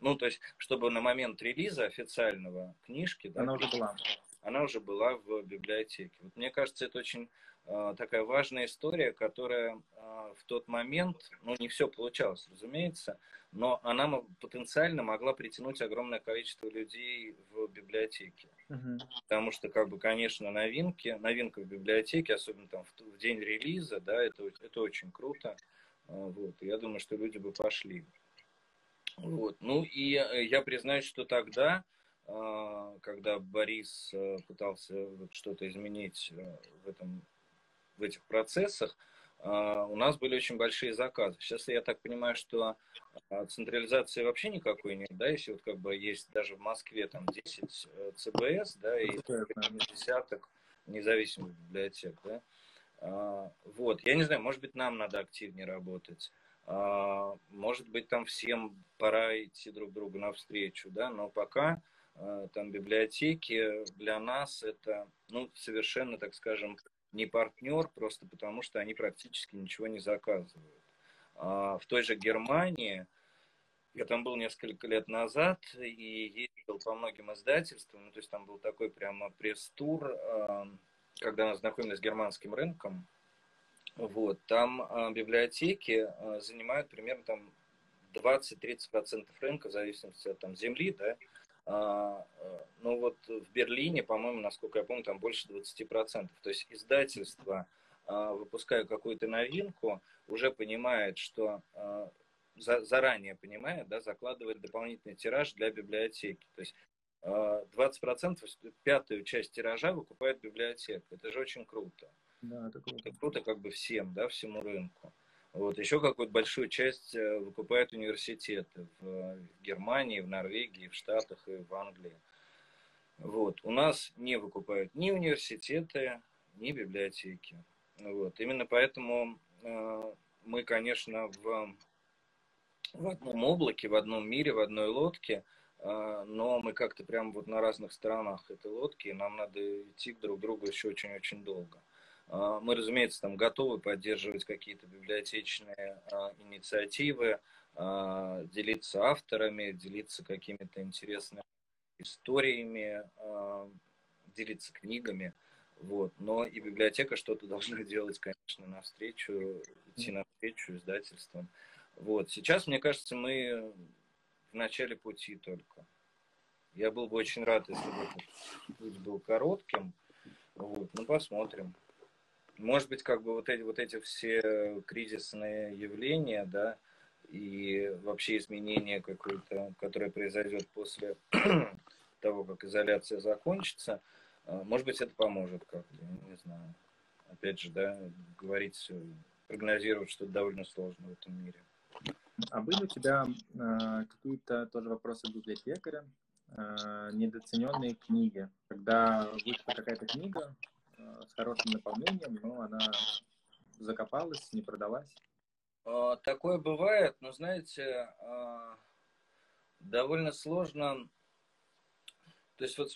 ну, то есть, чтобы на момент релиза официального книжки, да, она уже была в библиотеке. Вот, мне кажется, это очень такая важная история, которая в тот момент, ну, не все получалось, разумеется, но она потенциально могла притянуть огромное количество людей в библиотеке. Потому что, как бы, конечно, новинка в библиотеке, особенно там в день релиза, да, это очень круто. Вот, я думаю, что люди бы пошли. Вот. Ну, и я признаюсь, что тогда, когда Борис пытался что-то изменить в этих процессах, у нас были очень большие заказы. Сейчас я так понимаю, что централизации вообще никакой нет, да, если вот как бы есть даже в Москве там 10 ЦБС, да, и десяток независимых библиотек, да. Вот, я не знаю, может быть, нам надо активнее работать. Может быть, там всем пора идти друг другу навстречу, да, но пока там библиотеки для нас это, ну, совершенно, так скажем, не партнер, просто потому что они практически ничего не заказывают. В той же Германии, я там был несколько лет назад и ездил по многим издательствам, ну, то есть там был такой прямо пресс-тур, когда мы знакомились с германским рынком. Вот, там библиотеки занимают примерно там 20-30% рынка, в зависимости от там земли, да. Ну вот в Берлине, по-моему, насколько я помню, там больше 20%. То есть издательство, выпуская какую-то новинку, уже понимает, что заранее понимает, да, закладывает дополнительный тираж для библиотеки. То есть 20%, пятую часть тиража выкупает библиотека. Это же очень круто. Да, это круто как бы всем, да, всему рынку. Вот, еще какую-то большую часть выкупают университеты в Германии, в Норвегии, в Штатах и в Англии. Вот, у нас не выкупают ни университеты, ни библиотеки. Вот, именно поэтому мы, конечно, в одном облаке, в одном мире, в одной лодке, но мы как-то прям вот на разных сторонах этой лодки, и нам надо идти друг к другу еще очень-очень долго. Мы, разумеется, там готовы поддерживать какие-то библиотечные инициативы, делиться авторами, делиться какими-то интересными историями, делиться книгами. Вот. Но и библиотека что-то должна делать, конечно, навстречу, идти навстречу издательствам. Вот. Сейчас, мне кажется, мы в начале пути только. Я был бы очень рад, если бы этот путь был коротким. Вот. Ну, посмотрим. Может быть, как бы вот эти все кризисные явления, да, и вообще изменения какое-то, которое произойдет после того, как изоляция закончится, может быть, это поможет как-то, не знаю. Опять же, да, говорить, прогнозировать что-то довольно сложно в этом мире. А были у тебя какие-то тоже вопросы библиотекаря, недооцененные книги, когда вышла какая-то книга с хорошим наполнением, но она закопалась, не продалась? Такое бывает, но, знаете, довольно сложно. То есть вот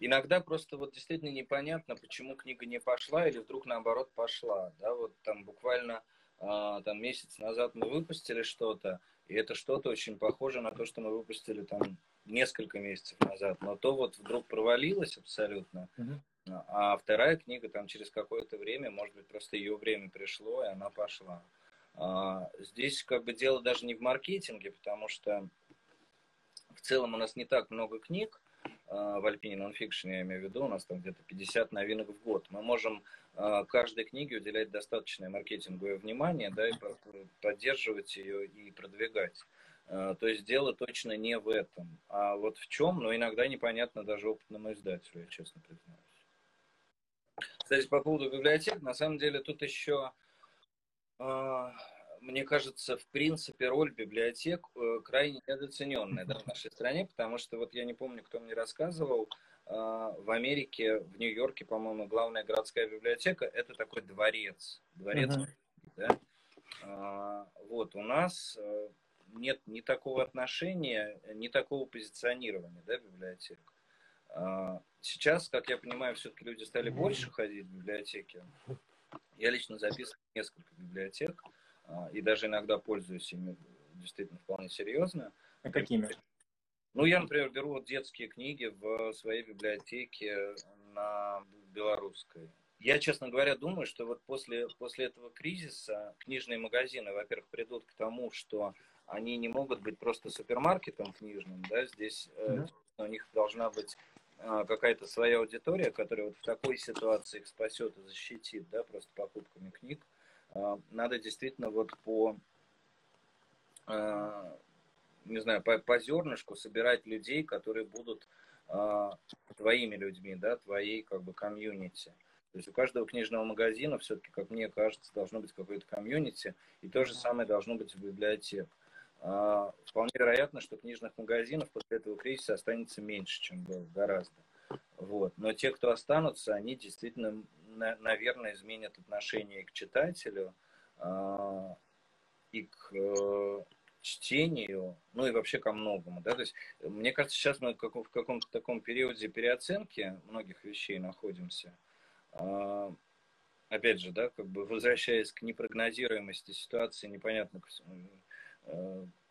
иногда просто вот действительно непонятно, почему книга не пошла или вдруг наоборот пошла. Да, вот там буквально там месяц назад мы выпустили что-то, и это что-то очень похоже на то, что мы выпустили там несколько месяцев назад, но то вот вдруг провалилось абсолютно. А вторая книга там через какое-то время, может быть, просто ее время пришло, и она пошла. Здесь как бы дело даже не в маркетинге, потому что в целом у нас не так много книг в Альпине Нонфикшн, я имею в виду, у нас там где-то 50 новинок в год. Мы можем каждой книге уделять достаточное маркетинговое внимание, да, и поддерживать ее и продвигать. То есть дело точно не в этом. А вот в чем, но иногда непонятно даже опытному издателю, я честно признаюсь. Кстати, по поводу библиотек, на самом деле тут еще, мне кажется, в принципе, роль библиотек крайне недооцененная в нашей стране, потому что, вот я не помню, кто мне рассказывал, в Америке, в Нью-Йорке, по-моему, главная городская библиотека – это такой дворец, да? Вот, у нас нет ни такого отношения, ни такого позиционирования, да, библиотек. Сейчас, как я понимаю, все-таки люди стали больше ходить в библиотеки. Я лично записываю несколько библиотек, и даже иногда пользуюсь ими действительно вполне серьезно. А какими? Ну, я, например, беру вот детские книги в своей библиотеке на белорусской. Я, честно говоря, думаю, что вот после этого кризиса книжные магазины, во-первых, придут к тому, что они не могут быть просто супермаркетом книжным, да, здесь у них должна быть какая-то своя аудитория, которая вот в такой ситуации их спасет и защитит, да, просто покупками книг. Надо действительно вот по зернышку собирать людей, которые будут твоими людьми, да, твоей как бы комьюнити. То есть у каждого книжного магазина все-таки, как мне кажется, должно быть какое-то комьюнити, и то же самое должно быть в библиотеках. Вполне вероятно, что книжных магазинов после этого кризиса останется меньше, чем было, гораздо. Вот. Но те, кто останутся, они действительно, наверное, изменят отношение и к читателю, и к чтению, ну и вообще ко многому. Да? То есть, мне кажется, сейчас мы в каком-то таком периоде переоценки многих вещей находимся. Опять же, да, как бы возвращаясь к непрогнозируемости ситуации, непонятно,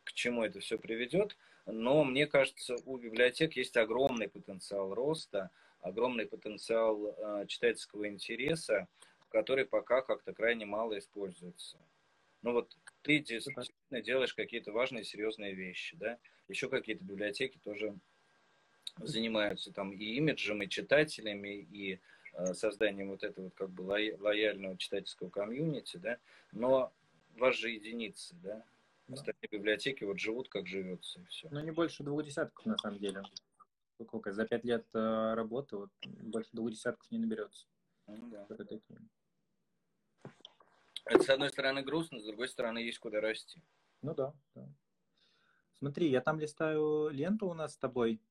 к чему это все приведет, но мне кажется, у библиотек есть огромный потенциал роста, огромный потенциал читательского интереса, который пока как-то крайне мало используется. Ну вот ты действительно делаешь какие-то важные, серьезные вещи, да, еще какие-то библиотеки тоже занимаются там и имиджем, и читателями, и созданием вот этого как бы лояльного читательского комьюнити, да, но вас же единицы, да, остальные библиотеки вот живут, как живется, и все. Ну, не больше 20 на самом деле. Сколько? За 5 лет работы вот больше 20 не наберется. Да. Это, с одной стороны, грустно, с другой стороны, есть куда расти. Ну да, да. Смотри, я там листаю ленту у нас с тобой,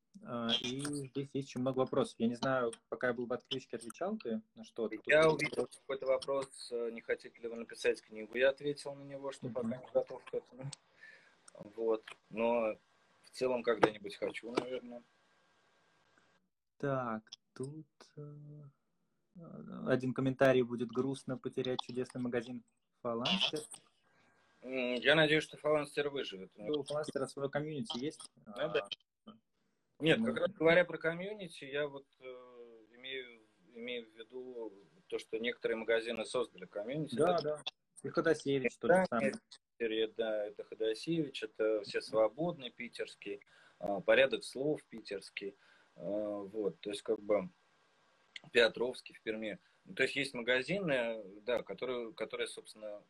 и здесь есть очень много вопросов. Я не знаю, пока я был в отключке, отвечал ты на что-то? Я увидел какой-то вопрос, не хотите ли вы написать книгу. Я ответил на него, что пока не готов к этому. Вот. Но в целом когда-нибудь хочу, наверное. Так, тут один комментарий: будет грустно потерять чудесный магазин «Фаланстер». Я надеюсь, что «Фаланстер» выживет. У «Фаланстера» свое комьюнити есть? Да, да. Нет, как раз говоря про комьюнити, я вот имею в виду то, что некоторые магазины создали комьюнити. Да, это, да. И Ходосевич тоже самое. Да, это Ходосевич, это «Все свободный» питерский, «Порядок слов» питерский, вот, то есть как бы Петровский в Перми. То есть есть магазины, да, которые, собственно,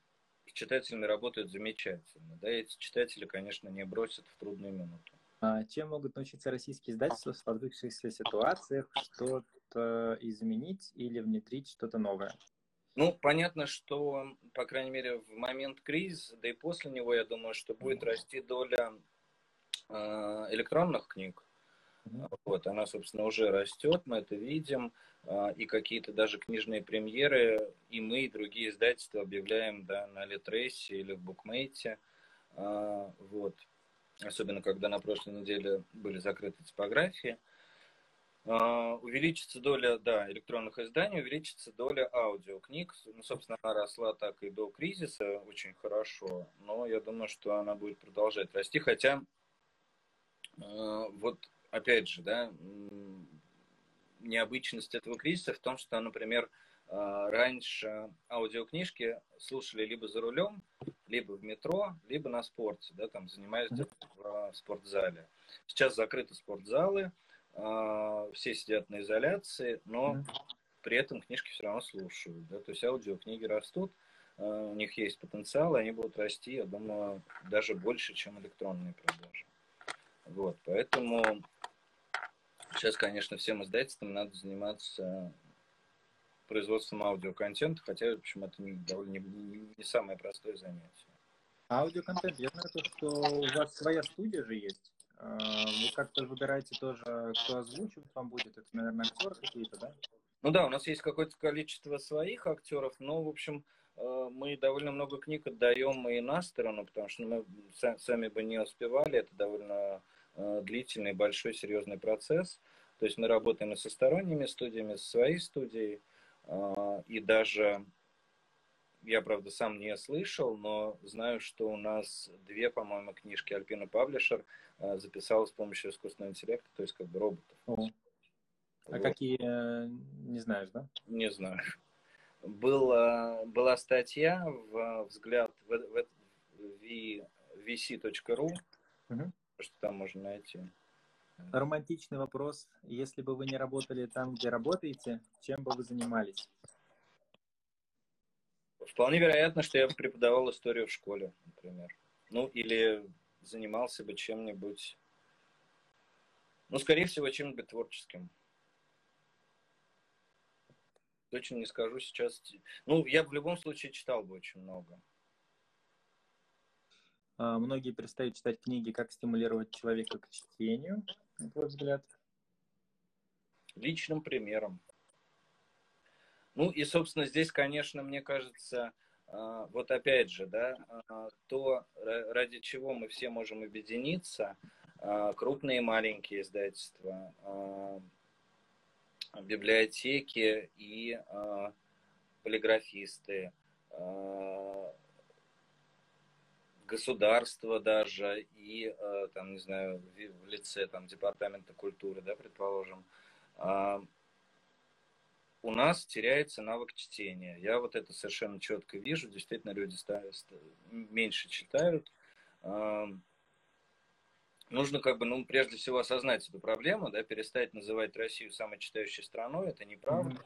с читателями работают замечательно, да, эти читатели, конечно, не бросят в трудную минуту. Чем могут научиться российские издательства в сложившихся ситуациях, что-то изменить или внедрить что-то новое? Ну, понятно, что, по крайней мере, в момент кризиса, да и после него, я думаю, что будет расти доля электронных книг. Вот, она, собственно, уже растет, мы это видим, и какие-то даже книжные премьеры, и мы, и другие издательства объявляем, да, на Литресе или в Букмейте, вот. Особенно, когда на прошлой неделе были закрыты типографии, увеличится доля, да, электронных изданий, увеличится доля аудиокниг. Ну, собственно, она росла так и до кризиса очень хорошо, но я думаю, что она будет продолжать расти. Хотя, вот опять же, да, необычность этого кризиса в том, что, например, раньше аудиокнижки слушали либо за рулем, либо в метро, либо на спорте, да, там занимаясь в спортзале. Сейчас закрыты спортзалы, все сидят на изоляции, но при этом книжки все равно слушают, да, то есть аудиокниги растут. у них есть потенциал, и они будут расти, я думаю, даже больше, чем электронные продажи. Вот, поэтому сейчас, конечно, всем издательствам надо заниматься производством аудиоконтента, хотя, в общем, это довольно не самое простое занятие. Аудиоконтент, я знаю, что у вас своя студия же есть. Вы как-то выбираете тоже, кто озвучивать вам будет, это, наверное, актеры какие-то, да? Ну да, у нас есть какое-то количество своих актеров, но, в общем, мы довольно много книг отдаем и на сторону, потому что мы сами бы не успевали, это довольно длительный, большой, серьезный процесс. То есть мы работаем и со сторонними студиями, со своей студией, и даже, я, правда, сам не слышал, но знаю, что у нас две, по-моему, книжки Альпина Паблишер записала с помощью искусственного интеллекта, то есть как бы роботов. А вот. Какие, не знаешь, да? Не знаю. Была статья в «Взгляд» в vc.ru, угу. Что там можно найти. Романтичный вопрос. Если бы вы не работали там, где работаете, чем бы вы занимались? Вполне вероятно, что я бы преподавал историю в школе, например. Ну, или занимался бы чем-нибудь, ну, скорее всего, чем-нибудь творческим. Точно не скажу сейчас. Ну, я в любом случае читал бы очень много. Многие перестают читать книги. Как стимулировать человека к чтению, на твой взгляд? Личным примером. Ну и, собственно, здесь, конечно, мне кажется, вот опять же, да, то, ради чего мы все можем объединиться, крупные и маленькие издательства, библиотеки и полиграфисты, государство даже и, там, не знаю, в лице там, департамента культуры, да, предположим, у нас теряется навык чтения. Я вот это совершенно четко вижу. Действительно, люди меньше читают. Нужно как бы, ну, прежде всего осознать эту проблему, да, перестать называть Россию самой читающей страной, это неправда.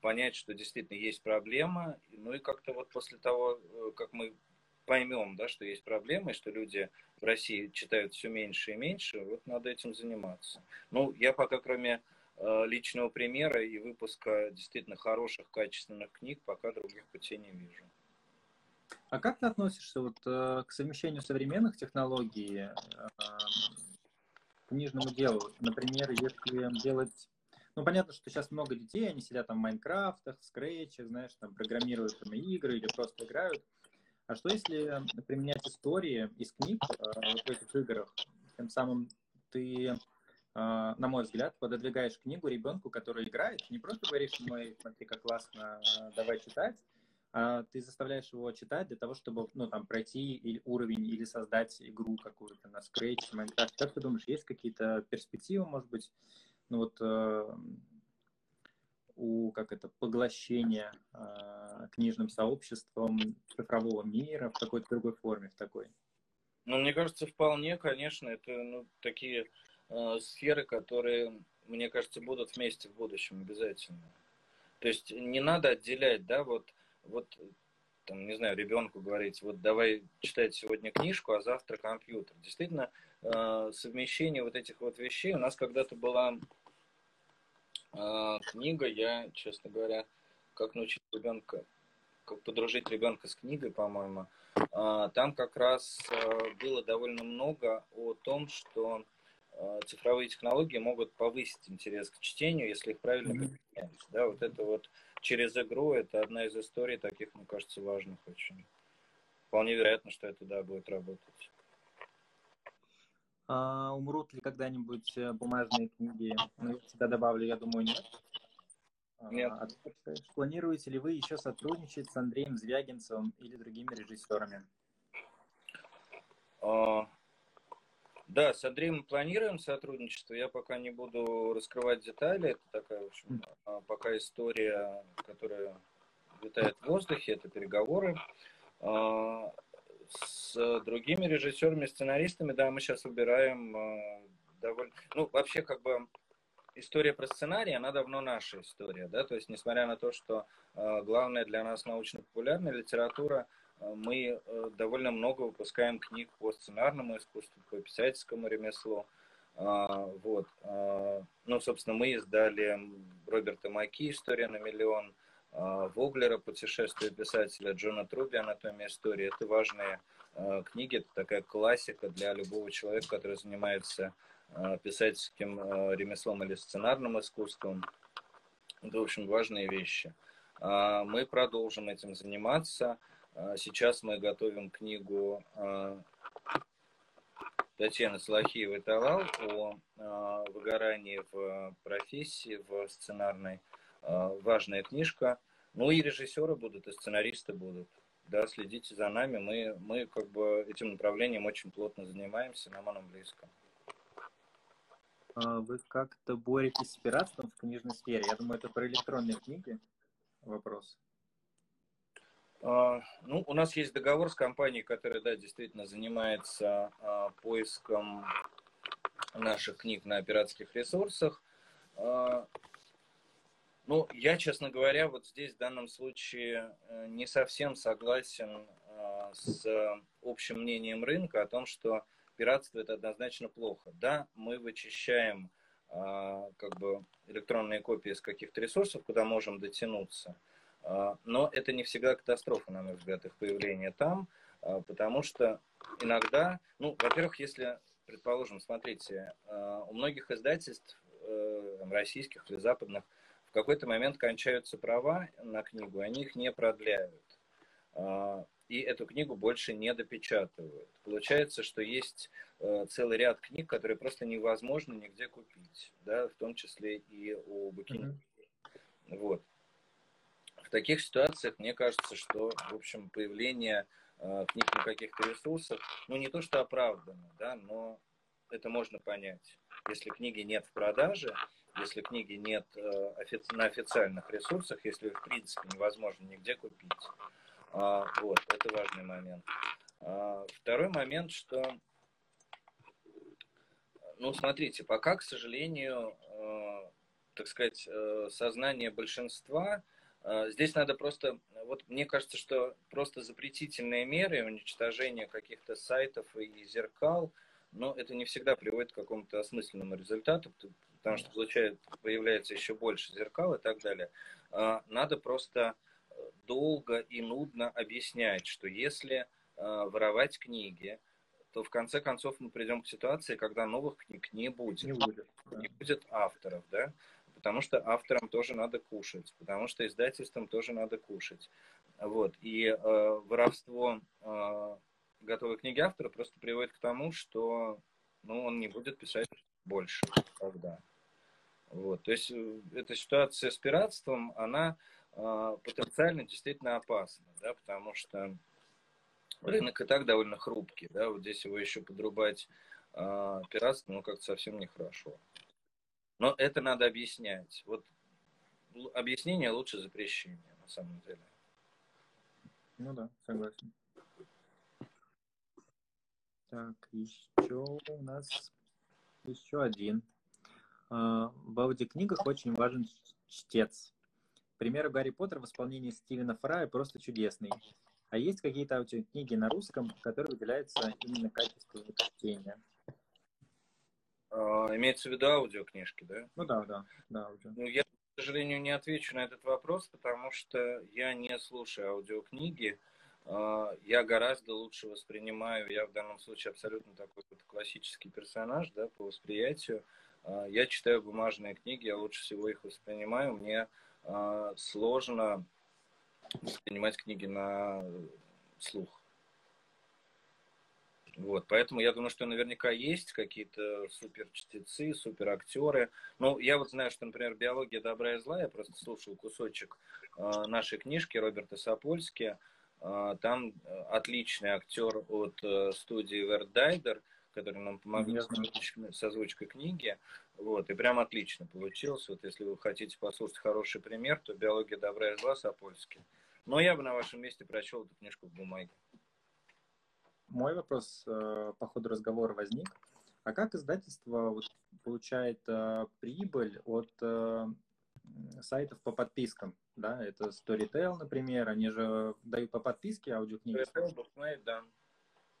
Понять, что действительно есть проблема, ну и как-то вот после того, как мы поймем, да, что есть проблемы, что люди в России читают все меньше и меньше, вот надо этим заниматься. Ну, я пока кроме личного примера и выпуска действительно хороших, качественных книг, пока других путей не вижу. А как ты относишься вот, к совмещению современных технологий к книжному делу? Например, если делать... Ну, понятно, что сейчас много детей, они сидят там в Майнкрафтах, в Скретчах, знаешь, там программируют там, игры или просто играют. А что если применять истории из книг вот в этих играх? Тем самым ты, на мой взгляд, пододвигаешь книгу ребенку, который играет, не просто говоришь, мой, смотри, как классно, давай читать, а ты заставляешь его читать для того, чтобы, ну, там, пройти уровень или создать игру какую-то на Scratch, Minecraft. Как ты думаешь, есть какие-то перспективы, может быть, ну, вот, у, как это, поглощения книжным сообществом цифрового мира в какой-то другой форме, в такой? Ну, мне кажется, вполне, конечно, это, ну, такие сферы, которые, мне кажется, будут вместе в будущем обязательно. То есть не надо отделять, да, вот, там, не знаю, ребенку говорить, вот давай читать сегодня книжку, а завтра компьютер. Действительно, совмещение вот этих вот вещей. У нас когда-то была книга, я, честно говоря, как научить ребенка, как подружить ребенка с книгой, по-моему. Там как раз было довольно много о том, что цифровые технологии могут повысить интерес к чтению, если их правильно применять. Да, вот это вот через игру, это одна из историй таких, мне кажется, важных очень. Вполне вероятно, что это, да, будет работать. А умрут ли когда-нибудь бумажные книги? Ну, я всегда добавлю, я думаю, нет. Нет. Планируете ли вы еще сотрудничать с Андреем Звягинцевым или другими режиссерами? Да, с Андреем мы планируем сотрудничество. Я пока не буду раскрывать детали. Это такая, в общем, пока история, которая витает в воздухе. Это переговоры. С другими режиссерами, сценаристами, да, мы сейчас выбираем довольно... Ну, вообще, как бы, история про сценарий, она давно наша история, да, то есть несмотря на то, что главное для нас научно-популярная литература, мы довольно много выпускаем книг по сценарному искусству, по писательскому ремеслу. Вот. Ну, собственно, мы издали Роберта Маки «История на миллион», Воглера «Путешествие писателя», Джона Труби «Анатомия истории». Это важные книги, это такая классика для любого человека, который занимается писательским ремеслом или сценарным искусством. Это, в общем, важные вещи. Мы продолжим этим заниматься. Сейчас мы готовим книгу Татьяны Салахиевой Талал о выгорании в профессии, в сценарной. Важная книжка. Ну и режиссеры будут, и сценаристы будут. Да, следите за нами. Мы как бы этим направлением очень плотно занимаемся, нам оно близко. Вы как-то боретесь с пиратством в книжной сфере? Я думаю, это про электронные книги вопрос. Ну, у нас есть договор с компанией, которая, да, действительно занимается поиском наших книг на пиратских ресурсах. Ну, я, честно говоря, вот здесь в данном случае не совсем согласен с общим мнением рынка о том, что пиратство – это однозначно плохо. Да, мы вычищаем как бы электронные копии из каких-то ресурсов, куда можем дотянуться. Но это не всегда катастрофа, на мой взгляд, их появление там, потому что иногда, ну, во-первых, если, предположим, смотрите, у многих издательств, российских или западных, в какой-то момент кончаются права на книгу, они их не продляют, и эту книгу больше не допечатывают. Получается, что есть целый ряд книг, которые просто невозможно нигде купить, да, в том числе и у Букмейта. Вот. В таких ситуациях, мне кажется, что, в общем, появление книг на каких-то ресурсах, ну, не то что оправдано, да, но это можно понять. Если книги нет в продаже, если книги нет на официальных ресурсах, если их, в принципе, невозможно нигде купить. Вот, это важный момент. Второй момент, что, ну, смотрите, пока, к сожалению, так сказать, сознание большинства. Здесь надо просто, вот мне кажется, что просто запретительные меры, уничтожение каких-то сайтов и зеркал, но это не всегда приводит к какому-то осмысленному результату, потому что появляется еще больше зеркал и так далее. Надо просто долго и нудно объяснять, что если воровать книги, то в конце концов мы придем к ситуации, когда новых книг не будет. Не будет авторов, да? Потому что авторам тоже надо кушать, потому что издательствам тоже надо кушать. Вот. И воровство готовой книги автора просто приводит к тому, что, ну, он не будет писать больше тогда. Вот. То есть эта ситуация с пиратством, она потенциально действительно опасна, да, потому что рынок и так довольно хрупкий. Да? Вот здесь его еще подрубать пиратство, ну, как-то совсем нехорошо. Но это надо объяснять. Вот объяснение лучше запрещения, на самом деле. Ну да, согласен. Так, еще у нас еще один. В аудиокнигах очень важен чтец. К примеру, Гарри Поттер в исполнении Стивена Фрая просто чудесный. А есть какие-то аудиокниги на русском, которые выделяются именно качеством чтения? Имеется в виду аудиокнижки, да? Ну да, аудио. Ну, я, к сожалению, не отвечу на этот вопрос, потому что я не слушаю аудиокниги. Я гораздо лучше воспринимаю, я в данном случае абсолютно такой вот классический персонаж, да, по восприятию. Я читаю бумажные книги, я лучше всего их воспринимаю. Мне сложно воспринимать книги на слух. Вот, поэтому я думаю, что наверняка есть какие-то суперчтецы, суперактеры. Ну, я вот знаю, что, например, «Биология добра и зла», я просто слушал кусочек нашей книжки Роберта Сапольски. Там отличный актер от студии «Вердайдер», который нам помогли с озвучкой книги. Вот, и прям отлично получилось. Вот если вы хотите послушать хороший пример, то «Биология добра и зла» Сапольски. Но я бы на вашем месте прочел эту книжку в бумаге. Мой вопрос по ходу разговора возник. А как издательство вот, получает прибыль от сайтов по подпискам? Да, это Storytel, например, они же дают по подписке аудиокниги. Storytel, Букмейт, да.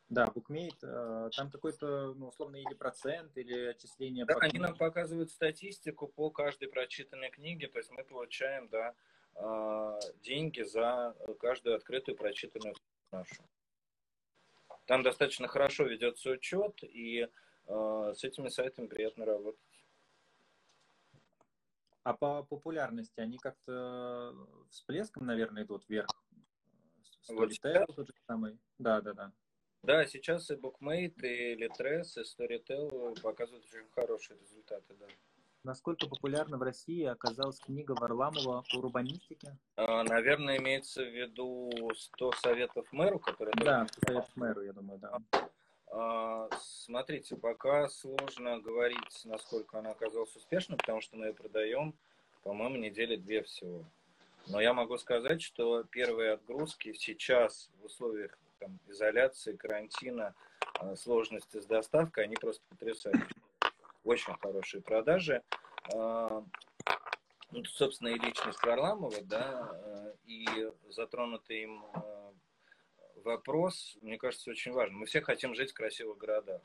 Да, Букмейт, там какой-то, ну, условно, или процент, или отчисление. Да, они нам показывают статистику по каждой прочитанной книге, то есть мы получаем, да, деньги за каждую открытую прочитанную книгу нашу. Там достаточно хорошо ведется учет, и с этими сайтами приятно работать. А по популярности они как-то всплеском, наверное, идут вверх? Storytel, тот же самый. Да, да, да. Да, сейчас и Букмейт, и Литрес, и Storytel показывают очень хорошие результаты, да. Насколько популярна в России оказалась книга Варламова по урбанистике? Наверное, имеется в виду «100 советов мэру», которые... Да, «100 советов мэру», я думаю, да. Смотрите, пока сложно говорить, насколько она оказалась успешной, потому что мы ее продаем, по-моему, недели две всего. Но я могу сказать, что первые отгрузки сейчас в условиях там, изоляции, карантина, сложности с доставкой, они просто потрясающие. Очень хорошие продажи. Ну, собственно, и личность Варламова, да, и затронутый им вопрос, мне кажется, очень важен. Мы все хотим жить в красивых городах.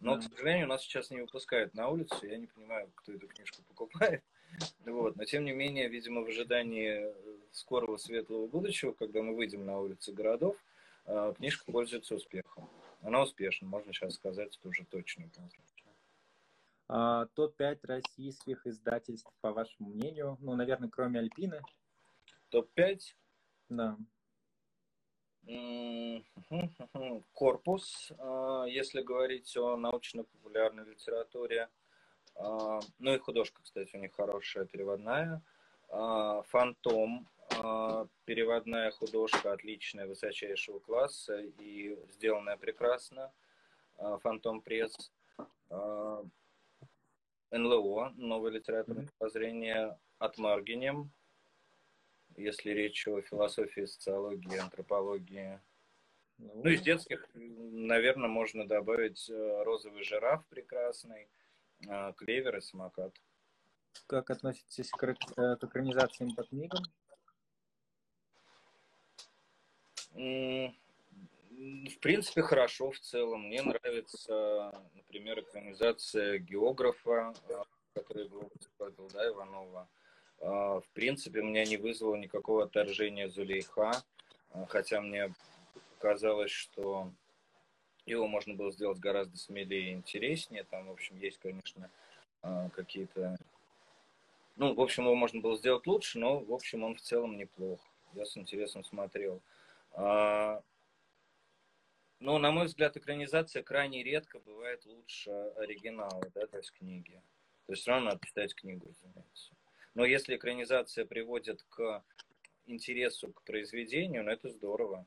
Но, к сожалению, нас сейчас не выпускают на улицу. Я не понимаю, кто эту книжку покупает. Вот. Но, тем не менее, видимо, в ожидании скорого светлого будущего, когда мы выйдем на улицы городов, книжка пользуется успехом. Она успешна, можно сейчас сказать, это уже точно. Топ-5 российских издательств, по вашему мнению? Ну, наверное, кроме Альпины. Топ-5? Да. Корпус, если говорить о научно-популярной литературе. Ну и художка, кстати, у них хорошая переводная. Фантом, переводная художка, отличная, высочайшего класса и сделанная прекрасно. Фантом пресс. НЛО, новое литературное воззрение, от Маргинем, если речь о философии, социологии, антропологии. Ну, из детских, наверное, можно добавить «Розовый жираф» прекрасный, «Клевер» и «Самокат». Как относитесь к экранизациям по книгам? В принципе, хорошо в целом. Мне нравится, например, экранизация географа, который был Иванова. В принципе, меня не вызвало никакого отторжения Зулейха, хотя мне казалось, что его можно было сделать гораздо смелее и интереснее. Там, в общем, есть, конечно, какие-то... Ну, в общем, его можно было сделать лучше, но, в общем, он в целом неплох. Я с интересом смотрел. Но, на мой взгляд, экранизация крайне редко бывает лучше оригинала, да, то есть книги. То есть все равно надо читать книгу, разумеется. Но если экранизация приводит к интересу к произведению, ну, это здорово,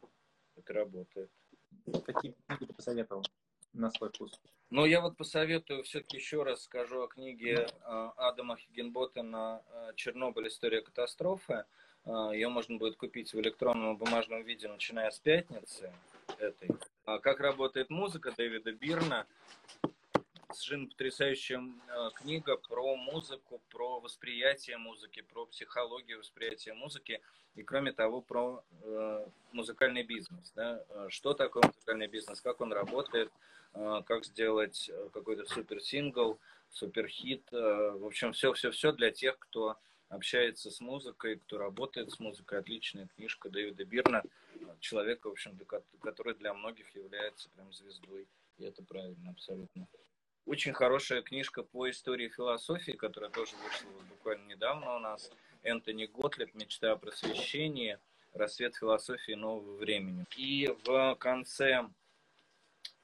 это работает. Какие книги ты посоветовал на свой вкус? Ну, я вот посоветую, все-таки еще раз скажу о книге Адама Хиггинботэма «Чернобыль. История катастрофы». Ее можно будет купить в электронном и бумажном виде, начиная с пятницы этой. «Как работает музыка» Дэвида Бирна. Совершенно потрясающая книга про музыку, про восприятие музыки, про психологию восприятия музыки и, кроме того, про музыкальный бизнес. Да? Что такое музыкальный бизнес, как он работает, как сделать какой-то суперсингл, суперхит. В общем, все-все-все для тех, кто общается с музыкой, кто работает с музыкой. Отличная книжка Дэвида Бирна. Человека, в общем, который для многих является прям звездой. И это правильно, абсолютно. Очень хорошая книжка по истории философии, которая тоже вышла вот буквально недавно у нас. Энтони Готлеб «Мечта о просвещении. Рассвет философии нового времени». И в конце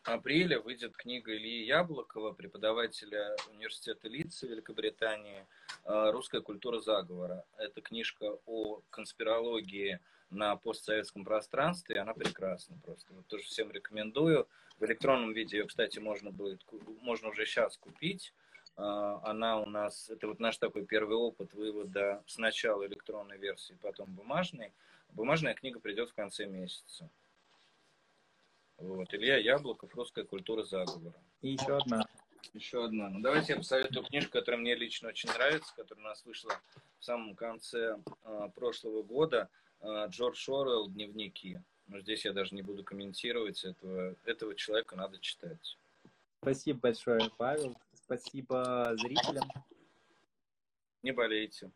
апреля выйдет книга Ильи Яблокова, преподавателя университета Лидса Великобритании, «Русская культура заговора». Это книжка о конспирологии на постсоветском пространстве, она прекрасна просто. Вот тоже всем рекомендую. В электронном виде ее, кстати, можно уже сейчас купить. Она у нас, это вот наш такой первый опыт вывода сначала электронной версии, потом бумажной. Бумажная книга придет в конце месяца. Вот. Илья Яблоков, «Русская культура заговора». И еще одна. Еще одна. Ну, давайте я посоветую книжку, которая мне лично очень нравится, которая у нас вышла в самом конце прошлого года. Джордж Оруэлл «Дневники». Но здесь я даже не буду комментировать. Этого человека надо читать. Спасибо большое, Павел. Спасибо зрителям. Не болейте.